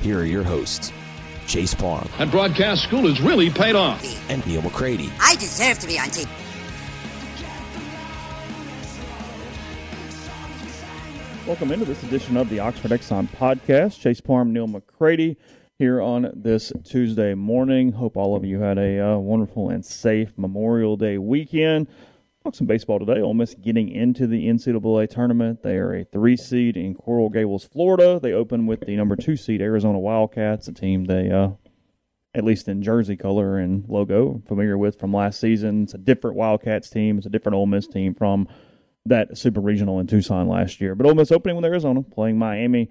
here are your hosts, Chase Palm. That broadcast school has really paid off. And Neil McCready. I deserve to be on TV. Welcome into this edition of the Oxford Exxon Podcast. Chase Palm, Neil McCready here on this Tuesday morning. Hope all of you had a wonderful and safe Memorial Day weekend. Talk some baseball today. Ole Miss getting into the NCAA tournament. They are a 3 seed in Coral Gables, Florida. They open with the number 2 seed Arizona Wildcats, a team they, at least in jersey color and logo, familiar with from last season. It's a different Wildcats team. It's a different Ole Miss team from that super regional in Tucson last year. But Ole Miss opening with Arizona, playing Miami.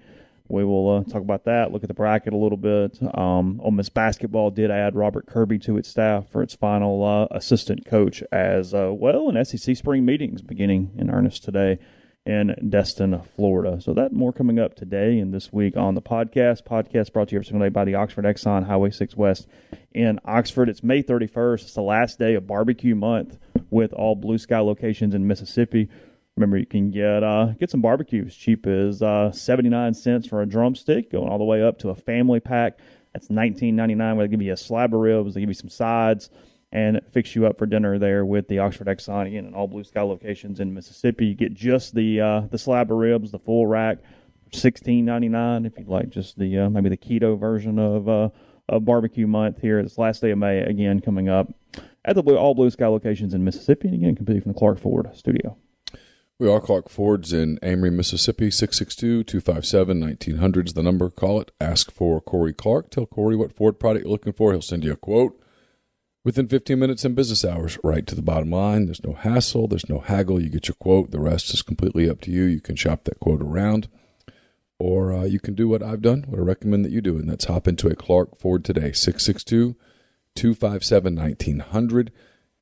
We will talk about that, look at the bracket a little bit. Ole Miss basketball did add Robert Kirby to its staff for its final assistant coach as well, and SEC spring meetings beginning in earnest today in Destin, Florida. So that more coming up today and this week on the podcast. Podcast brought to you every single day by the Oxford Exxon, Highway 6 West in Oxford. It's May 31st. It's the last day of barbecue month with all Blue Sky locations in Mississippi. Remember, you can get some barbecue as cheap as 79 cents for a drumstick, going all the way up to a family pack. That's $19.99, where they give you a slab of ribs, they give you some sides, and fix you up for dinner there with the Oxford Exxon, again, and all Blue Sky locations in Mississippi. You get just the slab of ribs, the full rack, $16.99, if you'd like just the maybe the keto version of barbecue month here. It's last day of May, again, coming up at the all Blue Sky locations in Mississippi, and again, completely from the Clark Ford Studio. We are Clark Ford's in Amory, Mississippi, 662-257-1900 is the number. Call it. Ask for Corey Clark. Tell Corey what Ford product you're looking for. He'll send you a quote within 15 minutes in business hours, right to the bottom line. There's no hassle. There's no haggle. You get your quote. The rest is completely up to you. You can shop that quote around, or you can do what I've done, what I recommend that you do, and that's hop into a Clark Ford today, 662-257-1900.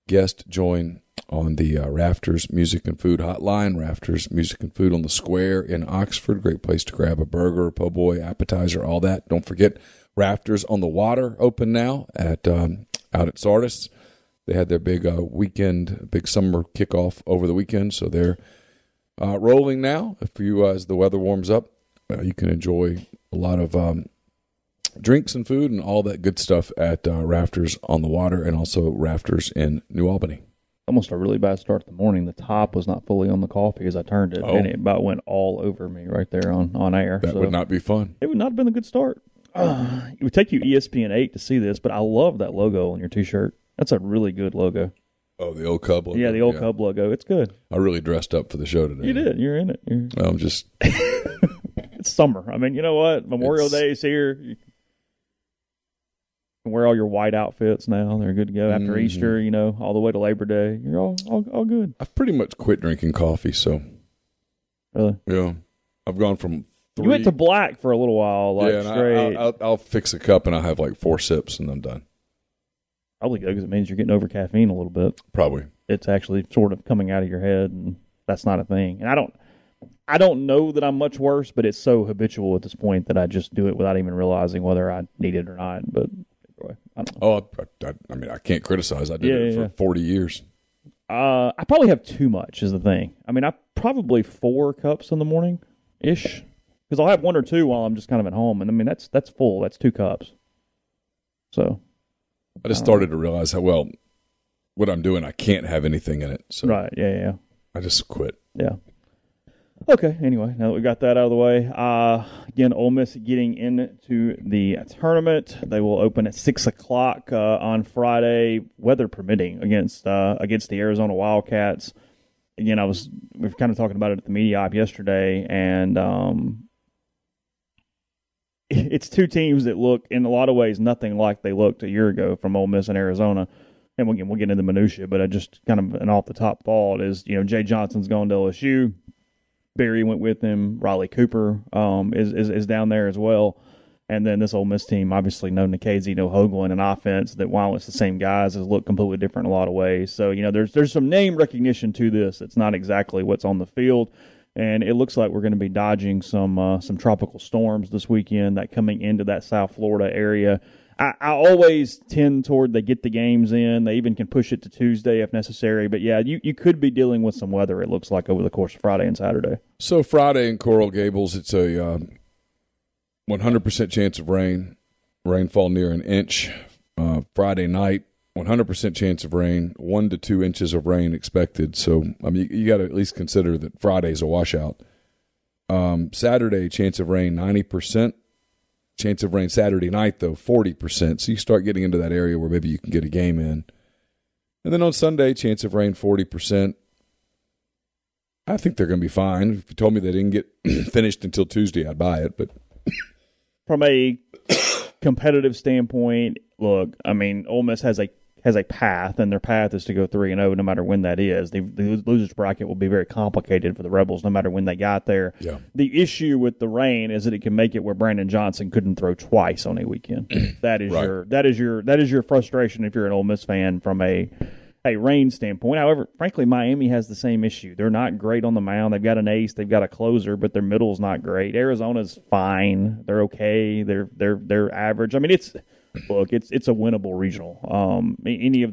Guest join on the Rafters Music and Food Hotline, Rafters Music and Food on the Square in Oxford. Great place to grab a burger, a po' boy, appetizer, all that. Don't forget, Rafters on the Water open now at out at Sardis. They had their big big summer kickoff over the weekend, so they're rolling now. If you as the weather warms up, you can enjoy a lot of drinks and food and all that good stuff at Rafters on the Water, and also Rafters in New Albany. Almost a really bad start to the morning. The top was not fully on the coffee as I turned it, and it about went all over me right there on air. That would not be fun. It would not have been a good start. It would take you ESPN 8 to see this, but I love that logo on your T-shirt. That's a really good logo. Oh, the old Cub logo. Yeah, the old Cub logo. It's good. I really dressed up for the show today. You did. You're in it. I'm just... It's summer. I mean, you know what? Memorial Day is here. You can wear all your white outfits now. They're good to go. After Easter, you know, all the way to Labor Day, you're all good. I've pretty much quit drinking coffee, so. Really? Yeah. I've gone from three. You went to black for a little while, like straight. I'll fix a cup and I'll have like 4 sips and I'm done. Probably good because it means you're getting over caffeine a little bit. Probably. It's actually sort of coming out of your head, and that's not a thing. And I don't know that I'm much worse, but it's so habitual at this point that I just do it without even realizing whether I need it or not, but. I mean, I can't criticize. I did it for 40 years. I probably have too much is the thing. I mean, I probably 4 cups in the morning-ish. Because I'll have 1 or 2 while I'm just kind of at home. And, I mean, that's full. That's 2 cups. So. I just started to realize how, well, what I'm doing, I can't have anything in it. So right, yeah. I just quit. Yeah. Okay, anyway, now that we got that out of the way. Again, Ole Miss getting into the tournament. They will open at 6 o'clock on Friday, weather permitting, against the Arizona Wildcats. Again, we were kind of talking about it at the media op yesterday, and it's 2 teams that look, in a lot of ways, nothing like they looked a year ago from Ole Miss and Arizona. And again, we'll get into the minutiae, but I just kind of an off-the-top thought is, Jay Johnson's gone to LSU. Barry went with him. Riley Cooper is down there as well. And then this Ole Miss team, obviously no Nikhazy, no Hoagland, an offense that while it's the same guys has looked completely different in a lot of ways. So, there's some name recognition to this. It's not exactly what's on the field. And it looks like we're going to be dodging some tropical storms this weekend that coming into that South Florida area. I always tend toward they get the games in. They even can push it to Tuesday if necessary. But, yeah, you could be dealing with some weather, it looks like, over the course of Friday and Saturday. So Friday in Coral Gables, it's a 100% chance of rain, rainfall near an inch. Friday night, 100% chance of rain, 1 to 2 inches of rain expected. So, I mean, you got to at least consider that Friday's a washout. Saturday, chance of rain, 90%. Chance of rain Saturday night, though, 40%. So you start getting into that area where maybe you can get a game in. And then on Sunday, chance of rain, 40%. I think they're going to be fine. If you told me they didn't get finished until Tuesday, I'd buy it. But from a competitive standpoint, look, I mean, Ole Miss has a path, and their path is to go 3-0 no matter when that is. The loser's bracket will be very complicated for the Rebels no matter when they got there. Yeah. The issue with the rain is that it can make it where Brandon Johnson couldn't throw twice on a weekend. That is your frustration if you're an Ole Miss fan from a rain standpoint. However, frankly, Miami has the same issue. They're not great on the mound. They've got an ace, they've got a closer, but their middle's not great. Arizona's fine. They're okay. They're average. I mean, it's a winnable regional. Any of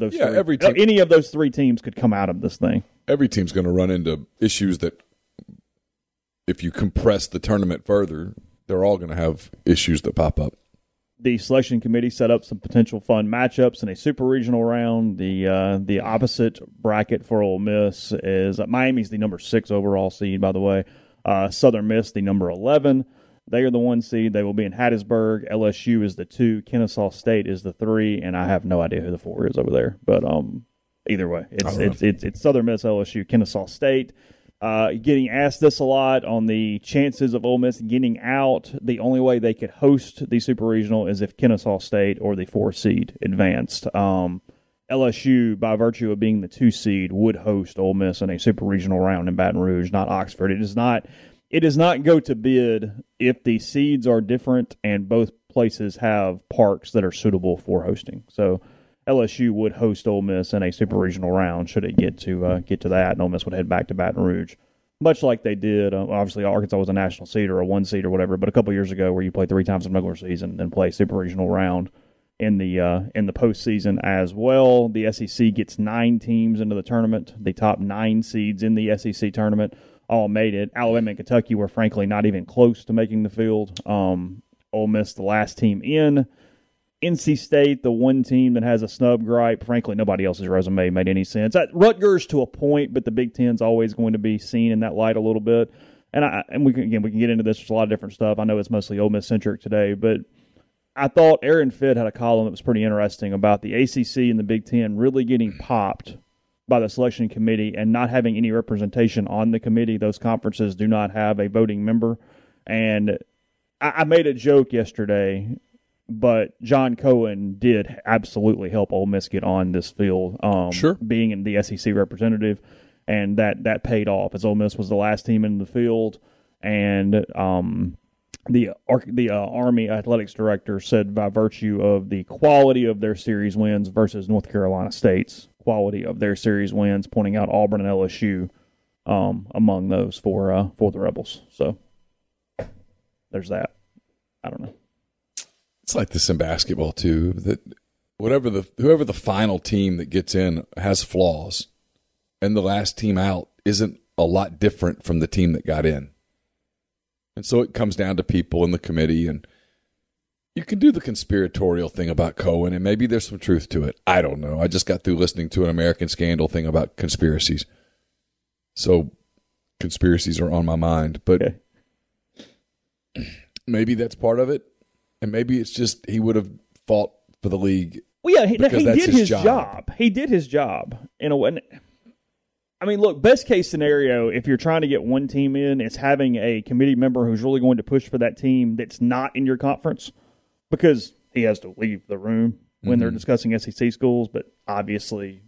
those three teams could come out of this thing. Every team's going to run into issues that, if you compress the tournament further, they're all going to have issues that pop up. The selection committee set up some potential fun matchups in a super regional round. The opposite bracket for Ole Miss is Miami's the number 6 overall seed, by the way. Southern Miss the number 11. They are the 1 seed. They will be in Hattiesburg. LSU is the 2. Kennesaw State is the 3. And I have no idea who the 4 is over there. But either way, it's Southern Miss, LSU, Kennesaw State. Getting asked this a lot on the chances of Ole Miss getting out. The only way they could host the Super Regional is if Kennesaw State or the 4 seed advanced. LSU, by virtue of being the 2 seed, would host Ole Miss in a Super Regional round in Baton Rouge, not Oxford. It does not go to bid if the seeds are different and both places have parks that are suitable for hosting. So LSU would host Ole Miss in a super regional round should it get to that, and Ole Miss would head back to Baton Rouge, much like they did. Obviously, Arkansas was a national seed or a 1 seed or whatever, but a couple years ago where you play 3 times in regular season and play super regional round in the postseason as well. The SEC gets 9 teams into the tournament. The top 9 seeds in the SEC tournament all made it. Alabama and Kentucky were, frankly, not even close to making the field. Ole Miss, the last team in. NC State, the 1 team that has a snub gripe. Frankly, nobody else's resume made any sense. Rutgers to a point, but the Big Ten's always going to be seen in that light a little bit. And we can get into this. There's a lot of different stuff. I know it's mostly Ole Miss-centric today, but I thought Aaron Fidd had a column that was pretty interesting about the ACC and the Big Ten really getting popped by the selection committee and not having any representation on the committee. Those conferences do not have a voting member. And I made a joke yesterday, but John Cohen did absolutely help Ole Miss get on this field, being in the SEC representative, and that paid off as Ole Miss was the last team in the field. And the Army Athletics Director said by virtue of the quality of their series wins versus North Carolina State's quality of their series wins, pointing out Auburn and LSU among those for the Rebels. So there's that. I don't know. It's like this in basketball too, that whoever the final team that gets in has flaws, and the last team out isn't a lot different from the team that got in. And so it comes down to people in the committee, and you can do the conspiratorial thing about Cohen, and maybe there's some truth to it. I don't know. I just got through listening to an American Scandal thing about conspiracies. So conspiracies are on my mind, but maybe that's part of it, and maybe it's just he would have fought for the league. Well, yeah, he did his job. He did his job in a way. I mean, look, best case scenario, if you're trying to get one team in, is having a committee member who's really going to push for that team that's not in your conference, because he has to leave the room when they're discussing SEC schools. But obviously,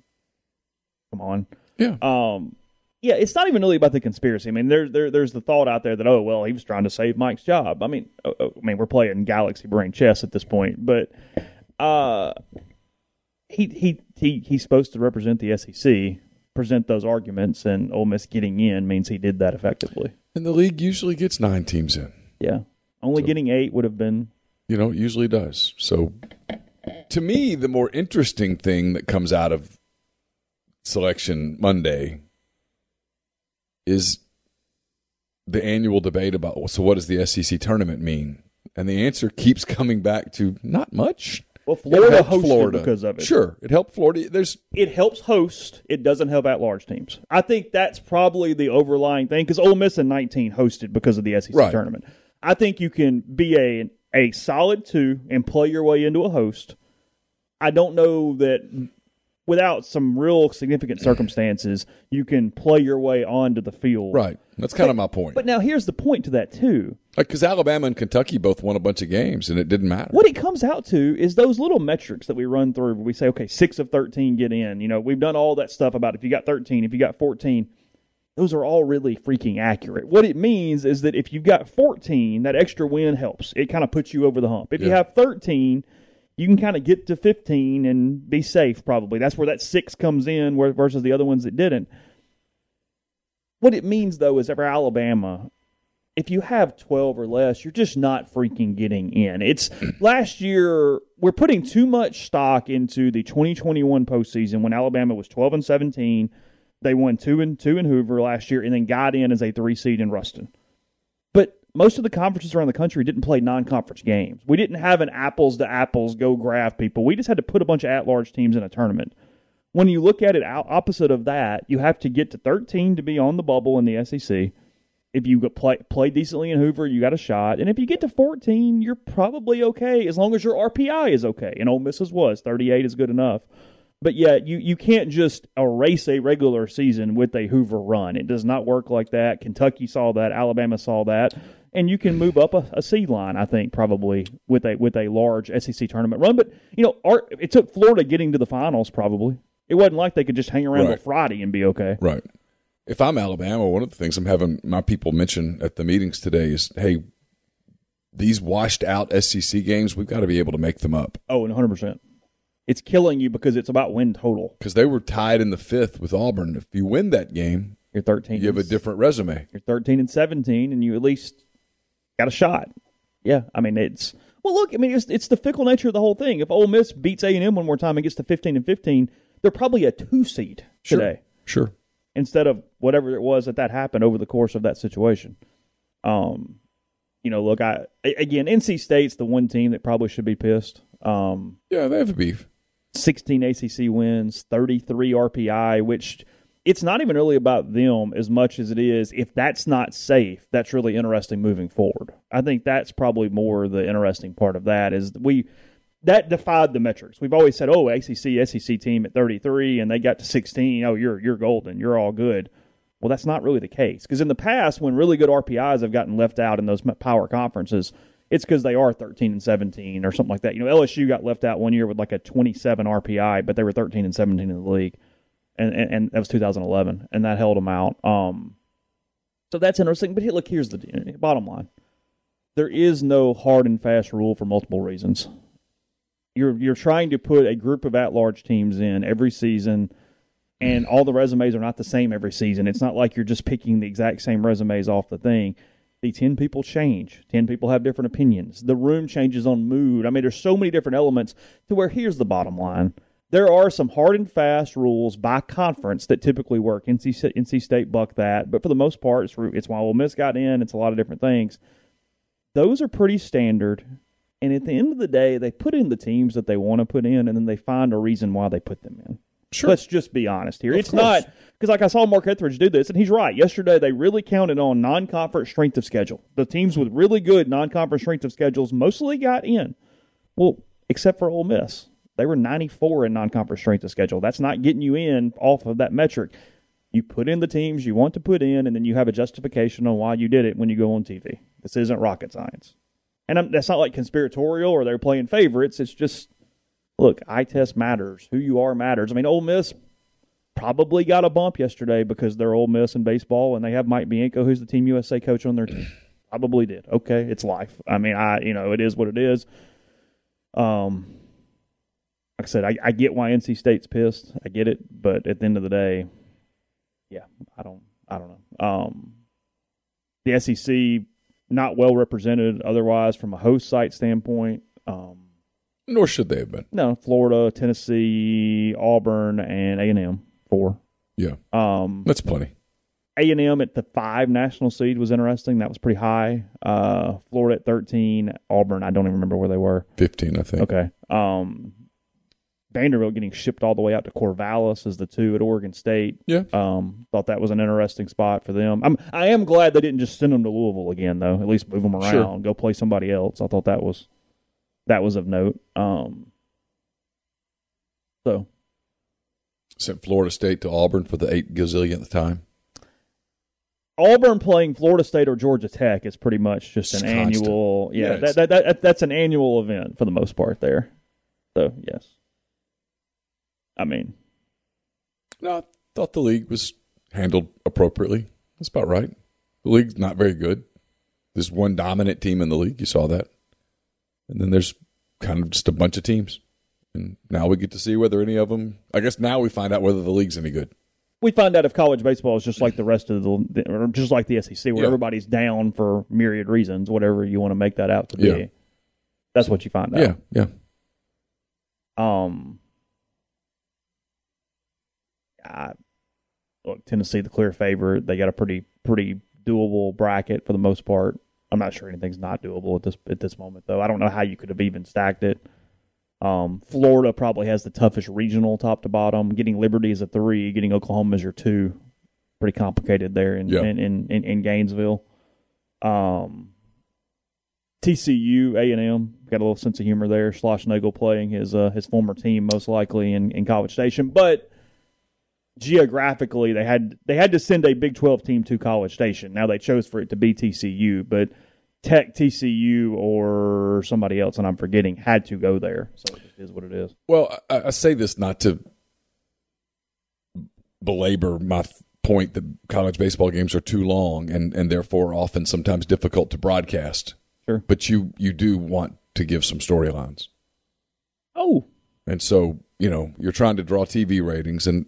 come on. Yeah. Yeah, it's not even really about the conspiracy. I mean, there's the thought out there that, oh, well, he was trying to save Mike's job. I mean, we're playing galaxy brain chess at this point, but he's supposed to represent the SEC, present those arguments, and Ole Miss getting in means he did that effectively. And the league usually gets 9 teams in. Yeah. Getting 8 would have been... You know, it usually does. So, to me, the more interesting thing that comes out of Selection Monday is the annual debate about, so what does the SEC tournament mean? And the answer keeps coming back to not much. Well, Florida hosted Florida because of it. Sure, it helped Florida. It helps host. It doesn't help at-large teams. I think that's probably the overlying thing, because Ole Miss in 19 hosted because of the SEC tournament. I think you can be a solid 2 and play your way into a host. I don't know that without some real significant circumstances, you can play your way onto the field. Right. That's kind of my point. But now here's the point to that, too. Because Alabama and Kentucky both won a bunch of games, and it didn't matter. What it comes out to is those little metrics that we run through. We say, okay, 6 of 13 get in. You know, we've done all that stuff about if you got 13, if you got 14. Those are all really freaking accurate. What it means is that if you've got 14, that extra win helps. It kind of puts you over the hump. If you have 13, you can kind of get to 15 and be safe probably. That's where that 6 comes in versus the other ones that didn't. What it means, though, is for Alabama, if you have 12 or less, you're just not freaking getting in. It's last year, we're putting too much stock into the 2021 postseason when Alabama was 12-17. They won 2-2 in Hoover last year and then got in as a 3 seed in Ruston. But most of the conferences around the country didn't play non-conference games. We didn't have an apples-to-apples go grab people. We just had to put a bunch of at-large teams in a tournament. When you look at it opposite of that, you have to get to 13 to be on the bubble in the SEC. If you play decently in Hoover, you got a shot. And if you get to 14, you're probably okay as long as your RPI is okay. And Ole Miss's was. 38 is good enough. But, yeah, you can't just erase a regular season with a Hoover run. It does not work like that. Kentucky saw that. Alabama saw that. And you can move up a C line, I think, probably with a large SEC tournament run. But, you know, it took Florida getting to the finals probably. It wasn't like they could just hang around till Friday and be okay. Right. If I'm Alabama, one of the things I'm having my people mention at the meetings today is, hey, these washed-out SEC games, we've got to be able to make them up. Oh, and 100%. It's killing you because it's about win total. Because they were tied in the 5th with Auburn. If you win that game, you're 13. You have a different resume. You're 13-17, and you at least got a shot. Yeah, I mean, it's... Well, look, I mean, it's the fickle nature of the whole thing. If Ole Miss beats A&M one more time and gets to 15-15... they're probably a 2 seed today. Sure. Instead of whatever it was that happened over the course of that situation. You know, look, NC State's the one team that probably should be pissed. Yeah, they have a beef. 16 ACC wins, 33 RPI, which it's not even really about them as much as it is. If that's not safe, that's really interesting moving forward. I think that's probably more the interesting part of that is that defied the metrics. We've always said, oh, ACC, SEC team at 33, and they got to 16. Oh, you're golden. You're all good. Well, that's not really the case. Because in the past, when really good RPIs have gotten left out in those power conferences, it's because they are 13-17 or something like that. You know, LSU got left out one year with like a 27 RPI, but they were 13-17 in the league. And that was 2011, and that held them out. So that's interesting. But look, here's the bottom line. There is no hard and fast rule for multiple reasons. You're trying to put a group of at-large teams in every season, and all the resumes are not the same every season. It's not like you're just picking the exact same resumes off the thing. The 10 people change. 10 people have different opinions. The room changes on mood. I mean, there's so many different elements to where here's the bottom line. there are some hard and fast rules by conference that typically work. NC State bucked that, but for the most part, it's why Ole Miss got in. It's a lot of different things. Those are pretty standard, and at the end of the day, they put in the teams that they want to put in, and then they find a reason why they put them in. Sure. Let's just be honest here. It's not because, like, I saw Mark Etheridge do this, and he's right. Yesterday, they really counted on non-conference strength of schedule. The teams with really good non-conference strength of schedules mostly got in. Well, except for Ole Miss. They were 94 in non-conference strength of schedule. That's not getting you in off of that metric. You put in the teams you want to put in, and then you have a justification on why you did it when you go on TV. This isn't rocket science. And that's not like conspiratorial or they're playing favorites. It's just, look, eye test matters. Who you are matters. I mean, Ole Miss probably got a bump yesterday because they're Ole Miss in baseball, and they have Mike Bianco, who's the Team USA coach, on their team. Probably did. Okay, it's life. I mean, it is what it is. Like I said, I get why NC State's pissed. I get it, but at the end of the day, yeah, I don't know. The SEC not well represented otherwise from a host site standpoint. Nor should they have been. No, Florida, Tennessee, Auburn, and A&M, 4. Yeah, that's plenty. A&M at the 5 national seed was interesting. That was pretty high. Florida at 13. Auburn, I don't even remember where they were. 15, I think. Okay. Vanderbilt getting shipped all the way out to Corvallis as the 2 at Oregon State. Yeah. Thought that was an interesting spot for them. I am glad they didn't just send them to Louisville again, though. At least move them around. Sure. Go play somebody else. I thought that was... That was of note. Sent Florida State to Auburn for the 8 gazillionth time. Auburn playing Florida State or Georgia Tech is pretty much just an annual. Yeah, that's an annual event for the most part there. So, yes. I mean. No, I thought the league was handled appropriately. That's about right. The league's not very good. There's one dominant team in the league. You saw that. And then there's kind of just a bunch of teams. And now we get to see whether any of them – I guess now we find out whether the league's any good. We find out if college baseball is just like the rest of the – or just like the SEC where everybody's down for myriad reasons, whatever you want to make that out to be. Yeah. That's what you find out. Yeah, yeah. Look, Tennessee, the clear favorite. They got a pretty doable bracket for the most part. I'm not sure anything's not doable at this moment, though. I don't know how you could have even stacked it. Florida probably has the toughest regional top to bottom. Getting Liberty as a 3, getting Oklahoma as your 2. Pretty complicated there in Gainesville. TCU, A&M, got a little sense of humor there. Schlossnagel playing his former team, most likely, in College Station. But... geographically, they had to send a Big 12 team to College Station. Now they chose for it to be TCU, but Tech, TCU, or somebody else, and I'm forgetting, had to go there. So it is what it is. Well, I say this not to belabor my point that college baseball games are too long and therefore often sometimes difficult to broadcast. Sure. But you do want to give some storylines. Oh. And so, you're trying to draw TV ratings and...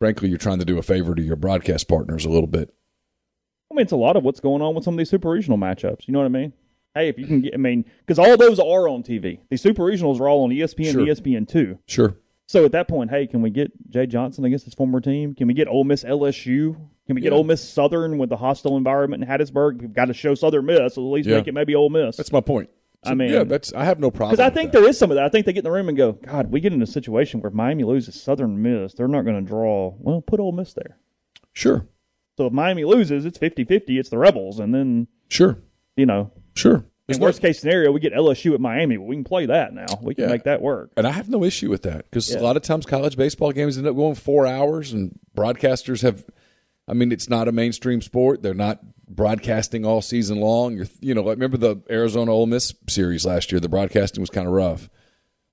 frankly, you're trying to do a favor to your broadcast partners a little bit. I mean, it's a lot of what's going on with some of these super regional matchups. You know what I mean? Hey, if you can get, because all those are on TV. These super regionals are all on ESPN, sure. ESPN2. Sure. So at that point, hey, can we get Jay Johnson against his former team? Can we get Ole Miss LSU? Can we get Ole Miss Southern with the hostile environment in Hattiesburg? We've got to show Southern Miss, so at least make it maybe Ole Miss. That's my point. So, I have no problem. Because I think there is some of that. I think they get in the room and go, God, we get in a situation where if Miami loses Southern Miss, they're not going to draw. Well, put Ole Miss there. Sure. So if Miami loses, it's 50-50. It's the Rebels. And then, Sure. In worst case scenario, we get LSU at Miami. We can play that now. We can make that work. And I have no issue with that because a lot of times college baseball games end up going 4 hours and broadcasters have – it's not a mainstream sport. They're not broadcasting all season long. I remember the Arizona Ole Miss series last year. The broadcasting was kind of rough.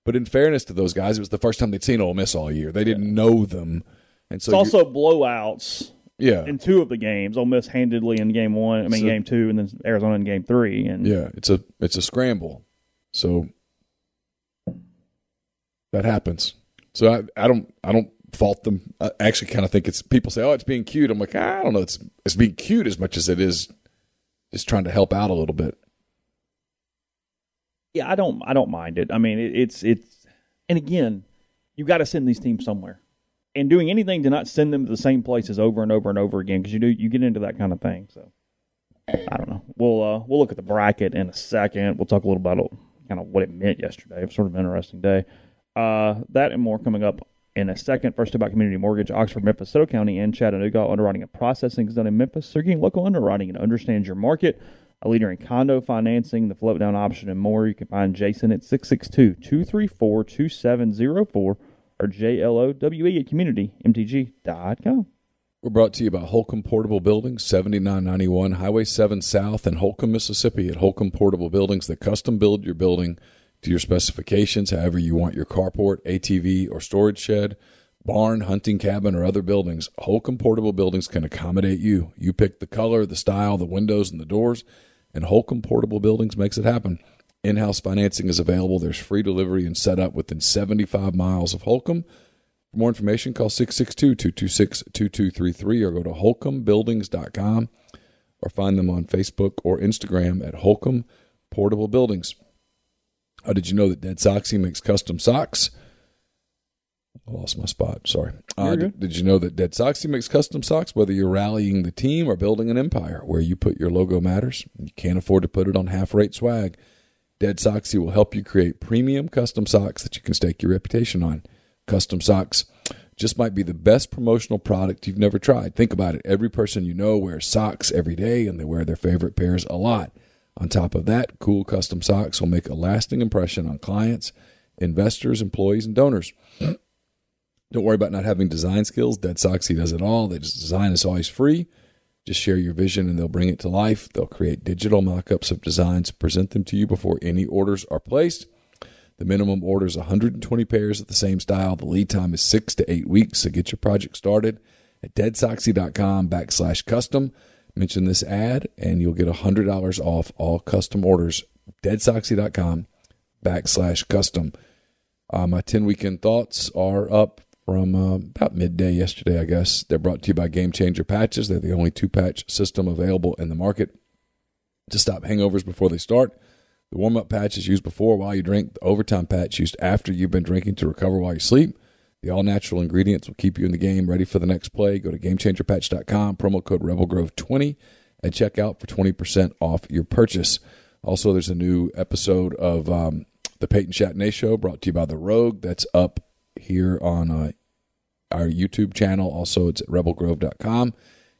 But in fairness to those guys, it was the first time they'd seen Ole Miss all year. They didn't know them. And so it's also blowouts in 2 of the games. Ole Miss handedly in game 1, game 2, and then Arizona in game 3. And it's a scramble. So that happens. So I don't fault them. I actually kind of think it's, people say, oh, it's being cute. I'm like, I don't know. It's being cute as much as it is just trying to help out a little bit. Yeah, I don't mind it. And again, You've got to send these teams somewhere. And doing anything to not send them to the same places over and over and over again, because you get into that kind of thing. So I don't know. We'll look at the bracket in a second. We'll talk a little about kind of what it meant yesterday. It was sort of an interesting day. That and more coming up in a second. First about Community Mortgage, Oxford, Memphis, Soto County, and Chattanooga. Underwriting and processing is done in Memphis. So you're getting local underwriting and understands your market. A leader in condo financing, the float down option, and more. You can find Jason at 662-234-2704. Or JLOWE at communitymtg.com. We're brought to you by Holcomb Portable Buildings, 7991 Highway 7 South in Holcomb, Mississippi. At Holcomb Portable Buildings, they custom build your building to your specifications, however you want your carport, ATV, or storage shed, barn, hunting cabin, or other buildings. Holcomb Portable Buildings can accommodate you. You pick the color, the style, the windows, and the doors, and Holcomb Portable Buildings makes it happen. In-house financing is available. There's free delivery and setup within 75 miles of Holcomb. For more information, call 662-226-2233 or go to holcombbuildings.com or find them on Facebook or Instagram at Holcomb Portable Buildings. Oh, did you know that Dead Soxy makes custom socks? I lost my spot. Sorry. Did you know that Dead Soxy makes custom socks? Whether you're rallying the team or building an empire, where you put your logo matters. You can't afford to put it on half-rate swag. Dead Soxy will help you create premium custom socks that you can stake your reputation on. Custom socks just might be the best promotional product you've never tried. Think about it. Every person you know wears socks every day, and they wear their favorite pairs a lot. On top of that, cool custom socks will make a lasting impression on clients, investors, employees, and donors. Don't worry about not having design skills. Dead Soxy does it all. Their design is always free. Just share your vision and they'll bring it to life. They'll create digital mock-ups of designs, present them to you before any orders are placed. The minimum order is 120 pairs of the same style. The lead time is 6 to 8 weeks, so get your project started at deadsoxy.com/custom. Mention this ad and you'll get $100 off all custom orders. deadsoxy.com/custom. My 10-weekend thoughts are up from about midday yesterday, I guess. They're brought to you by Game Changer Patches. They're the only two-patch system available in the market to stop hangovers before they start. The warm-up patch is used before while you drink. The overtime patch used after you've been drinking to recover while you sleep. The all-natural ingredients will keep you in the game, ready for the next play. Go to GameChangerPatch.com, promo code RebelGrove20 at checkout for 20% off your purchase. Also, there's a new episode of the Peyton Chatney Show brought to you by The Rogue. That's up here on our YouTube channel. Also, it's at rebelgrove.com.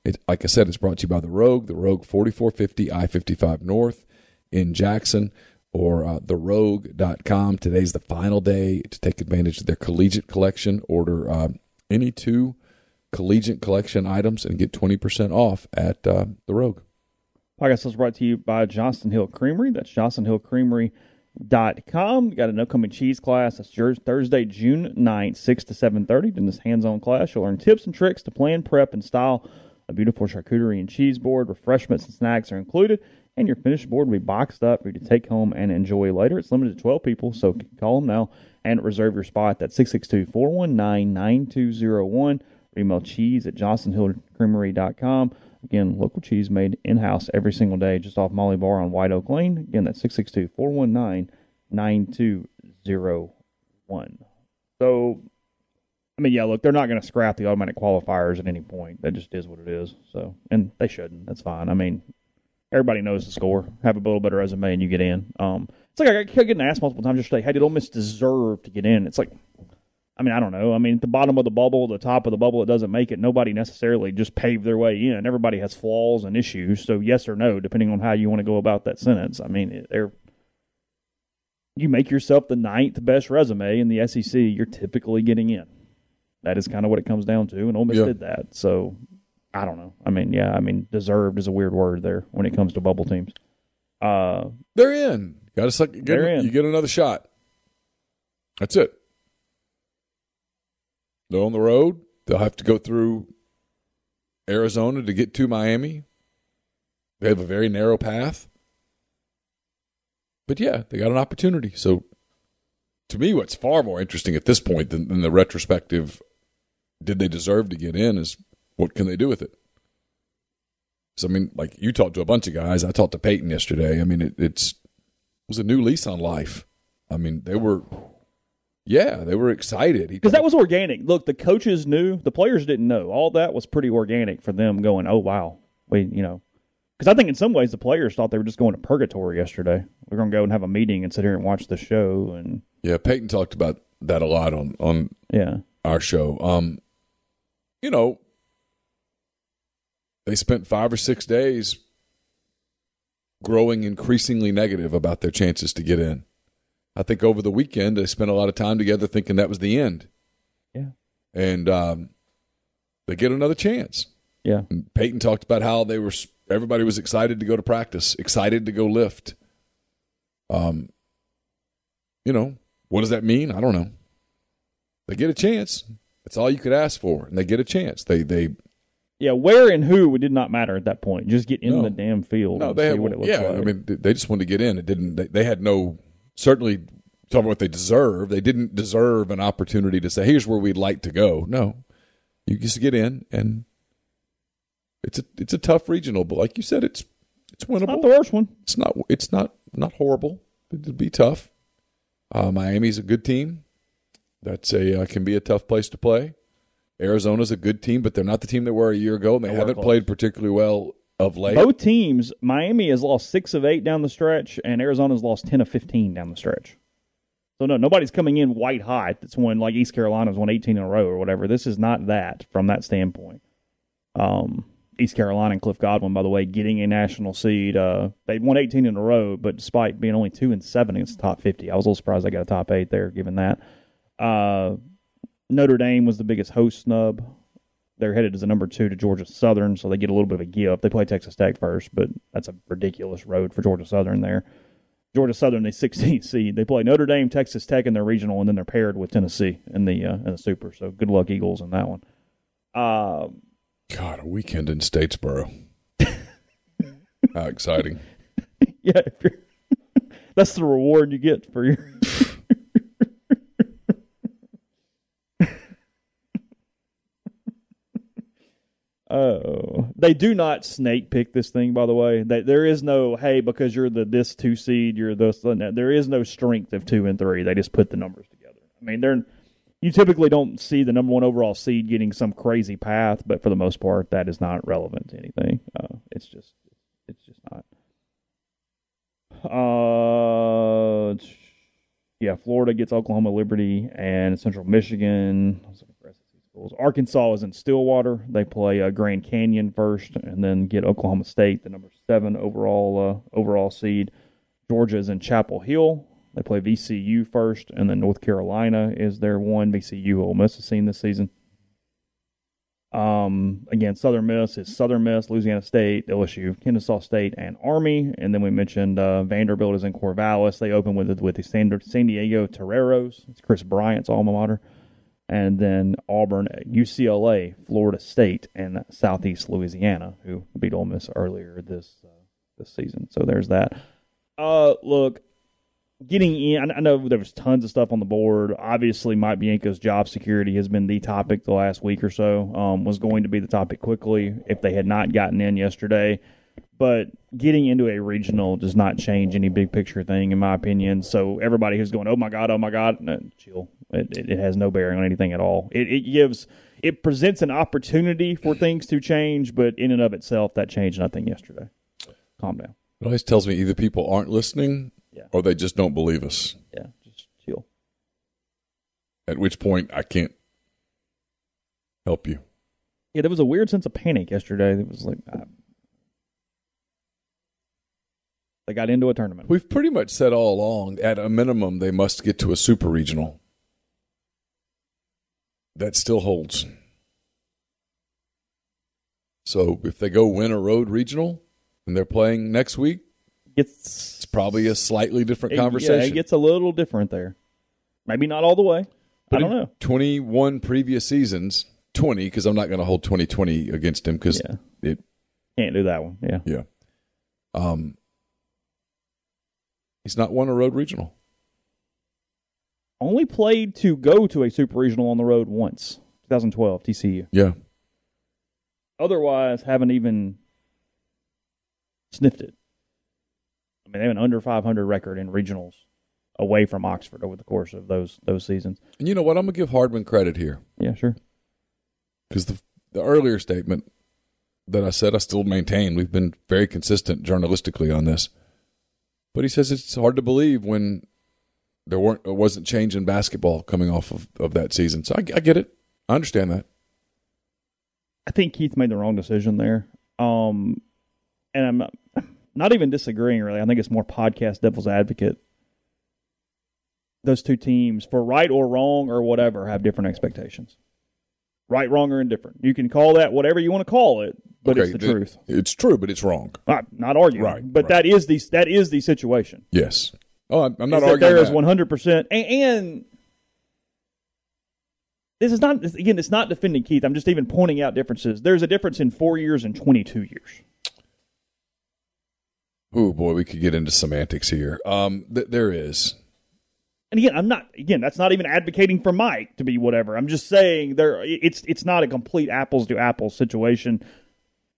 It, like I said, it's brought to you by The Rogue 4450 I-55 North in Jackson, or therogue.com. Today's the final day to take advantage of their collegiate collection. Order any two collegiate collection items and get 20% off at The Rogue. Podcast is brought to you by Johnson Hill Creamery. That's Johnson Hill Creamery. .com. Got an upcoming cheese class. That's Thursday, June 9th, 6 to 7:30. In this hands-on class, you'll learn tips and tricks to plan, prep, and style a beautiful charcuterie and cheese board. Refreshments and snacks are included, and your finished board will be boxed up for you to take home and enjoy later. It's limited to 12 people, so call them now and reserve your spot. That's 662-419-9201. Or email cheese at johnsonhillcreamery.com. Again, local cheese made in-house every single day, just off Molly Bar on White Oak Lane. Again, that's 662-419-9201. So, look, they're not going to scrap the automatic qualifiers at any point. That just is what it is. So, and they shouldn't. That's fine. Everybody knows the score. Have a little better resume and you get in. It's like I kept getting asked multiple times yesterday, hey, did Ole Miss deserve to get in? It's like, I don't know. At the bottom of the bubble, the top of the bubble, it doesn't make it. Nobody necessarily just paved their way in. Everybody has flaws and issues, so yes or no, depending on how you want to go about that sentence. You make yourself the ninth best resume in the SEC, you're typically getting in. That is kind of what it comes down to, and Ole Miss did that. So, I don't know. Deserved is a weird word there when it comes to bubble teams. They're in. You get another shot. That's it. They're on the road. They'll have to go through Arizona to get to Miami. They have a very narrow path. But, yeah, they got an opportunity. So, to me, what's far more interesting at this point than the retrospective, did they deserve to get in, is what can they do with it? So, you talked to a bunch of guys. I talked to Peyton yesterday. It was a new lease on life. They were Yeah, they were excited. Because that was organic. Look, the coaches knew. The players didn't know. All that was pretty organic for them going, oh, wow. Because I think in some ways the players thought they were just going to purgatory yesterday. We're going to go and have a meeting and sit here and watch the show. And yeah, Peyton talked about that a lot on our show. They spent 5 or 6 days growing increasingly negative about their chances to get in. I think over the weekend they spent a lot of time together thinking that was the end. Yeah. And they get another chance. Yeah. And Peyton talked about how everybody was excited to go to practice, excited to go lift. What does that mean? I don't know. They get a chance. That's all you could ask for, and they get a chance. Where and who did not matter at that point. Just get in the damn field. No, they had what it looks like. I mean, they just wanted to get in. It didn't. They had no. Certainly, talking about what they deserve, they didn't deserve an opportunity to say, "Here's where we'd like to go." No, you just get in, and it's a tough regional, but like you said, it's winnable. It's not the worst one. It's not horrible. It'll be tough. Miami's a good team. That's can be a tough place to play. Arizona's a good team, but they're not the team they were a year ago, and they haven't played particularly well of late. Both teams, Miami has lost 6 of 8 down the stretch, and Arizona's lost 10 of 15 down the stretch. So no, nobody's coming in white hot. That's when like East Carolina's won 18 in a row or whatever. This is not that from that standpoint. East Carolina and Cliff Godwin, by the way, getting a national seed. They won 18 in a row, but despite being only 2-7 against the top 50, I was a little surprised they got a top 8 there, given that. Notre Dame was the biggest host snub. They're headed as a number 2 to Georgia Southern, so they get a little bit of a give. They play Texas Tech first, but that's a ridiculous road for Georgia Southern there. Georgia Southern, the 16th seed. They play Notre Dame, Texas Tech in their regional, and then they're paired with Tennessee in the Super. So good luck, Eagles, in that one. God, a weekend in Statesboro. How exciting. Yeah, that's the reward you get for your... They do not snake pick this thing, by the way. There is no, hey, because you're this 2 seed, you're this. There is no strength of 2 and 3. They just put the numbers together. I mean, you typically don't see the number 1 overall seed getting some crazy path, but for the most part, that is not relevant to anything. It's just not. Florida gets Oklahoma Liberty and Central Michigan. Arkansas is in Stillwater. They play Grand Canyon first, and then get Oklahoma State, the number 7 overall seed. Georgia is in Chapel Hill. They play VCU first, and then North Carolina is their one. VCU Ole Miss has seen this season. Again, Southern Miss, Louisiana State, LSU, Kennesaw State, and Army. And then we mentioned Vanderbilt is in Corvallis. They open with the San Diego Toreros. It's Chris Bryant's alma mater. And then Auburn, UCLA, Florida State, and Southeast Louisiana, who beat Ole Miss earlier this season. So there's that. Look, getting in, I know there was tons of stuff on the board. Obviously, Mike Bianco's job security has been the topic the last week or so, was going to be the topic quickly if they had not gotten in yesterday. But getting into a regional does not change any big picture thing, in my opinion. So everybody who's going, oh, my God, no, chill. It has no bearing on anything at all. It presents an opportunity for things to change, but in and of itself, that changed nothing yesterday. Calm down. It always tells me either people aren't listening or they just don't believe us. Yeah, just chill. At which point, I can't help you. Yeah, there was a weird sense of panic yesterday. It was like... They got into a tournament. We've pretty much said all along, at a minimum, they must get to a super regional. That still holds. So if they go win a road regional and they're playing next week, it's probably a slightly different conversation. Yeah, it gets a little different there. Maybe not all the way. But I don't know. 21 previous seasons, 20, because I'm not going to hold 2020 against him because it can't do that one. Yeah. Yeah. He's not won a road regional. Only played to go to a super regional on the road once, 2012, TCU. Yeah. Otherwise, haven't even sniffed it. I mean, they have an under 500 record in regionals away from Oxford over the course of those seasons. And you know what? I'm going to give Hardman credit here. Yeah, sure. Because the earlier statement that I said I still maintain, we've been very consistent journalistically on this. But he says it's hard to believe when there wasn't change in basketball coming off of that season. So I get it. I understand that. I think Keith made the wrong decision there. And I'm not even disagreeing, really. I think it's more podcast devil's advocate. Those two teams, for right or wrong or whatever, have different expectations. Right, wrong, or indifferent. You can call that whatever you want to call it, but okay, it's the truth. It's true, but it's wrong. I'm not arguing. Right, but right. That is the situation. Yes. Oh, I'm not arguing that. There is 100%. And this is not, again, it's not defending Keith. I'm just even pointing out differences. There's a difference in 4 years and 22 years. Oh, boy, we could get into semantics here. There is. And again, that's not even advocating for Mike to be whatever. I'm just saying it's not a complete apples to apples situation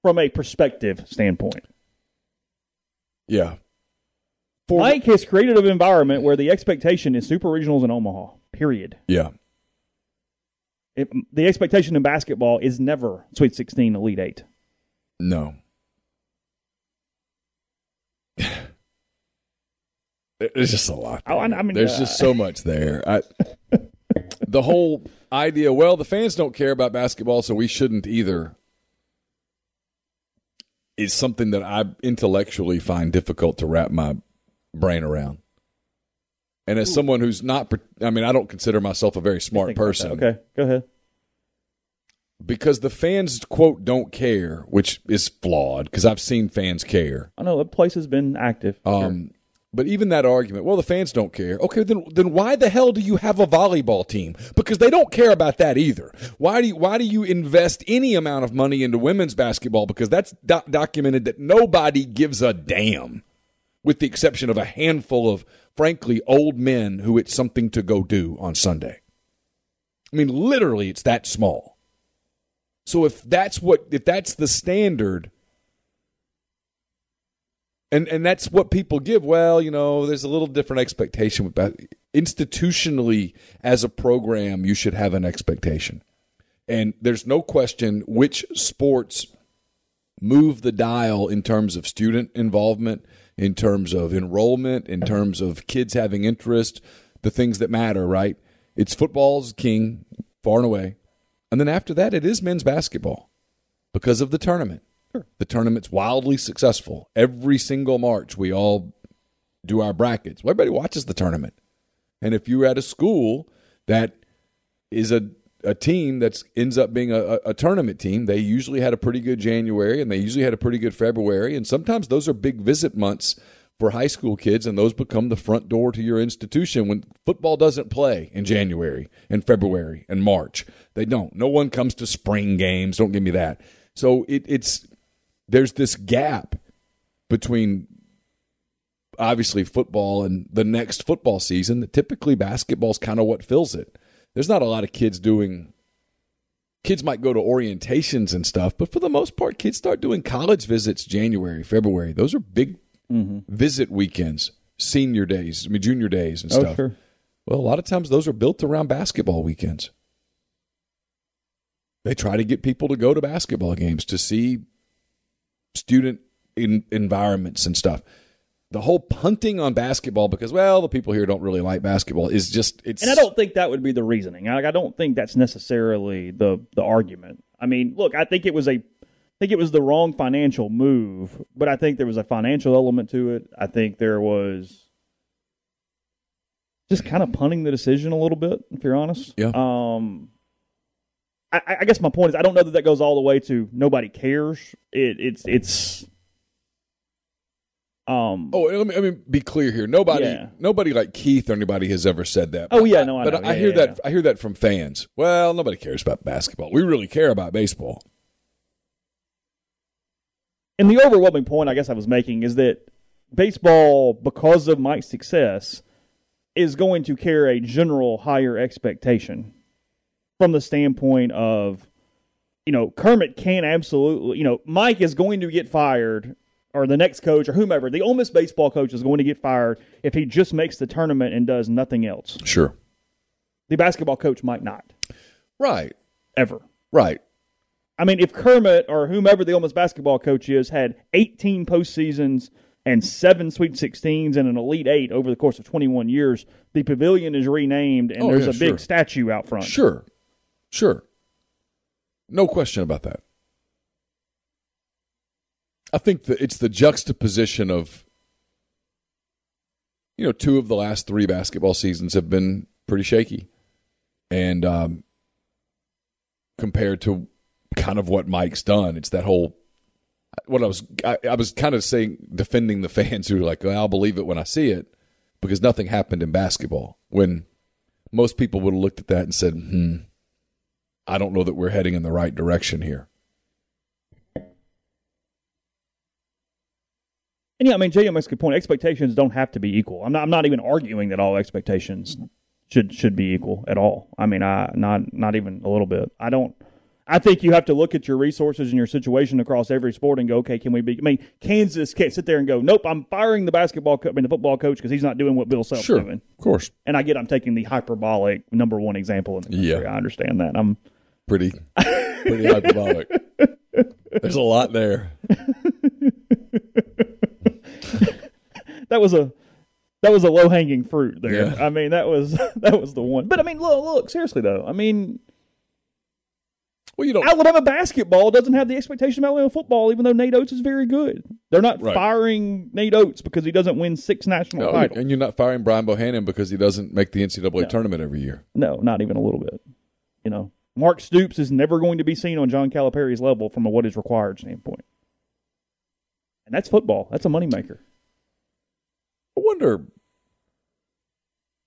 from a perspective standpoint. Yeah. Mike has created an environment where the expectation is super regionals in Omaha, period. Yeah. The expectation in basketball is never Sweet 16, Elite 8. No. There's just a lot. There's just so much there. The whole idea, well, the fans don't care about basketball, so we shouldn't either, is something that I intellectually find difficult to wrap my brain around. And as someone who's not, I don't consider myself a very smart person. Okay, go ahead. Because the fans, quote, don't care, which is flawed, because I've seen fans care. I know, that place has been active. Sure. But even that argument, well, the fans don't care. Okay, then why the hell do you have a volleyball team? Because they don't care about that either. Why do you invest any amount of money into women's basketball? Because that's documented that nobody gives a damn, with the exception of a handful of, frankly, old men who it's something to go do on Sunday. I mean, literally, it's that small. So if that's the standard. And that's what people give. Well, you know, there's a little different expectation. Institutionally, as a program, you should have an expectation. And there's no question which sports move the dial in terms of student involvement, in terms of enrollment, in terms of kids having interest, the things that matter, right? It's football's king, far and away. And then after that, it is men's basketball because of the tournament. The tournament's wildly successful. Every single March, we all do our brackets. Well, everybody watches the tournament. And if you're at a school that is a team that ends up being a tournament team, they usually had a pretty good January, and they usually had a pretty good February. And sometimes those are big visit months for high school kids, and those become the front door to your institution when football doesn't play in January and February and March. They don't. No one comes to spring games. Don't give me that. So it's... There's this gap between, obviously, football and the next football season that typically basketball's kind of what fills it. There's not a lot of kids doing – kids might go to orientations and stuff, but for the most part, kids start doing college visits January, February. Those are big visit weekends, junior days and stuff. Sure. Well, a lot of times those are built around basketball weekends. They try to get people to go to basketball games to see – student environments and stuff. The whole punting on basketball because, well, the people here don't really like basketball is just – it's. And I don't think that would be the reasoning. I don't think that's necessarily the argument. I mean, look, I think it was the wrong financial move, but I think there was a financial element to it. I think there was just kind of punting the decision a little bit, if you're honest. Yeah. I guess my point is I don't know that goes all the way to nobody cares. Let me be clear here. Nobody like Keith or anybody has ever said that. I hear that from fans. Well, nobody cares about basketball. We really care about baseball. And the overwhelming point I guess I was making is that baseball, because of Mike's success, is going to carry a general higher expectation. From the standpoint of, Kermit can absolutely, Mike is going to get fired or the next coach or whomever, the Ole Miss baseball coach is going to get fired if he just makes the tournament and does nothing else. Sure. The basketball coach might not. Right. Ever. Right. I mean, if Kermit or whomever the Ole Miss basketball coach is had 18 postseasons and 7 Sweet 16s and an Elite Eight over the course of 21 years, the pavilion is renamed and there's a big statue out front. Sure. Sure. No question about that. I think that it's the juxtaposition of, you know, two of the last three basketball seasons have been pretty shaky. And compared to kind of what Mike's done, it's that whole, what I was kind of saying, defending the fans who are like, well, I'll believe it when I see it, because nothing happened in basketball. When most people would have looked at that and said, I don't know that we're heading in the right direction here. And yeah, I mean, JM makes a good point. Expectations don't have to be equal. I'm not even arguing that all expectations should be equal at all. I mean, not even a little bit. I think you have to look at your resources and your situation across every sport and go, okay, can we be? I mean, Kansas can't sit there and go, nope, I'm firing the the football coach because he's not doing what Bill Self's doing. Of course. And I get, I'm taking the hyperbolic number one example in the country. Yeah. I understand that. I'm pretty hyperbolic. There's a lot there. That was a low-hanging fruit there. Yeah. I mean, that was the one. But I mean, look, seriously though. I mean, well, you don't. Alabama basketball doesn't have the expectation of Alabama football, even though Nate Oates is very good. They're not firing Nate Oates because he doesn't win 6 national titles. And you're not firing Brian Bohannon because he doesn't make the NCAA tournament every year. No, not even a little bit. You know, Mark Stoops is never going to be seen on John Calipari's level from a what is required standpoint. And that's football. That's a moneymaker. I wonder,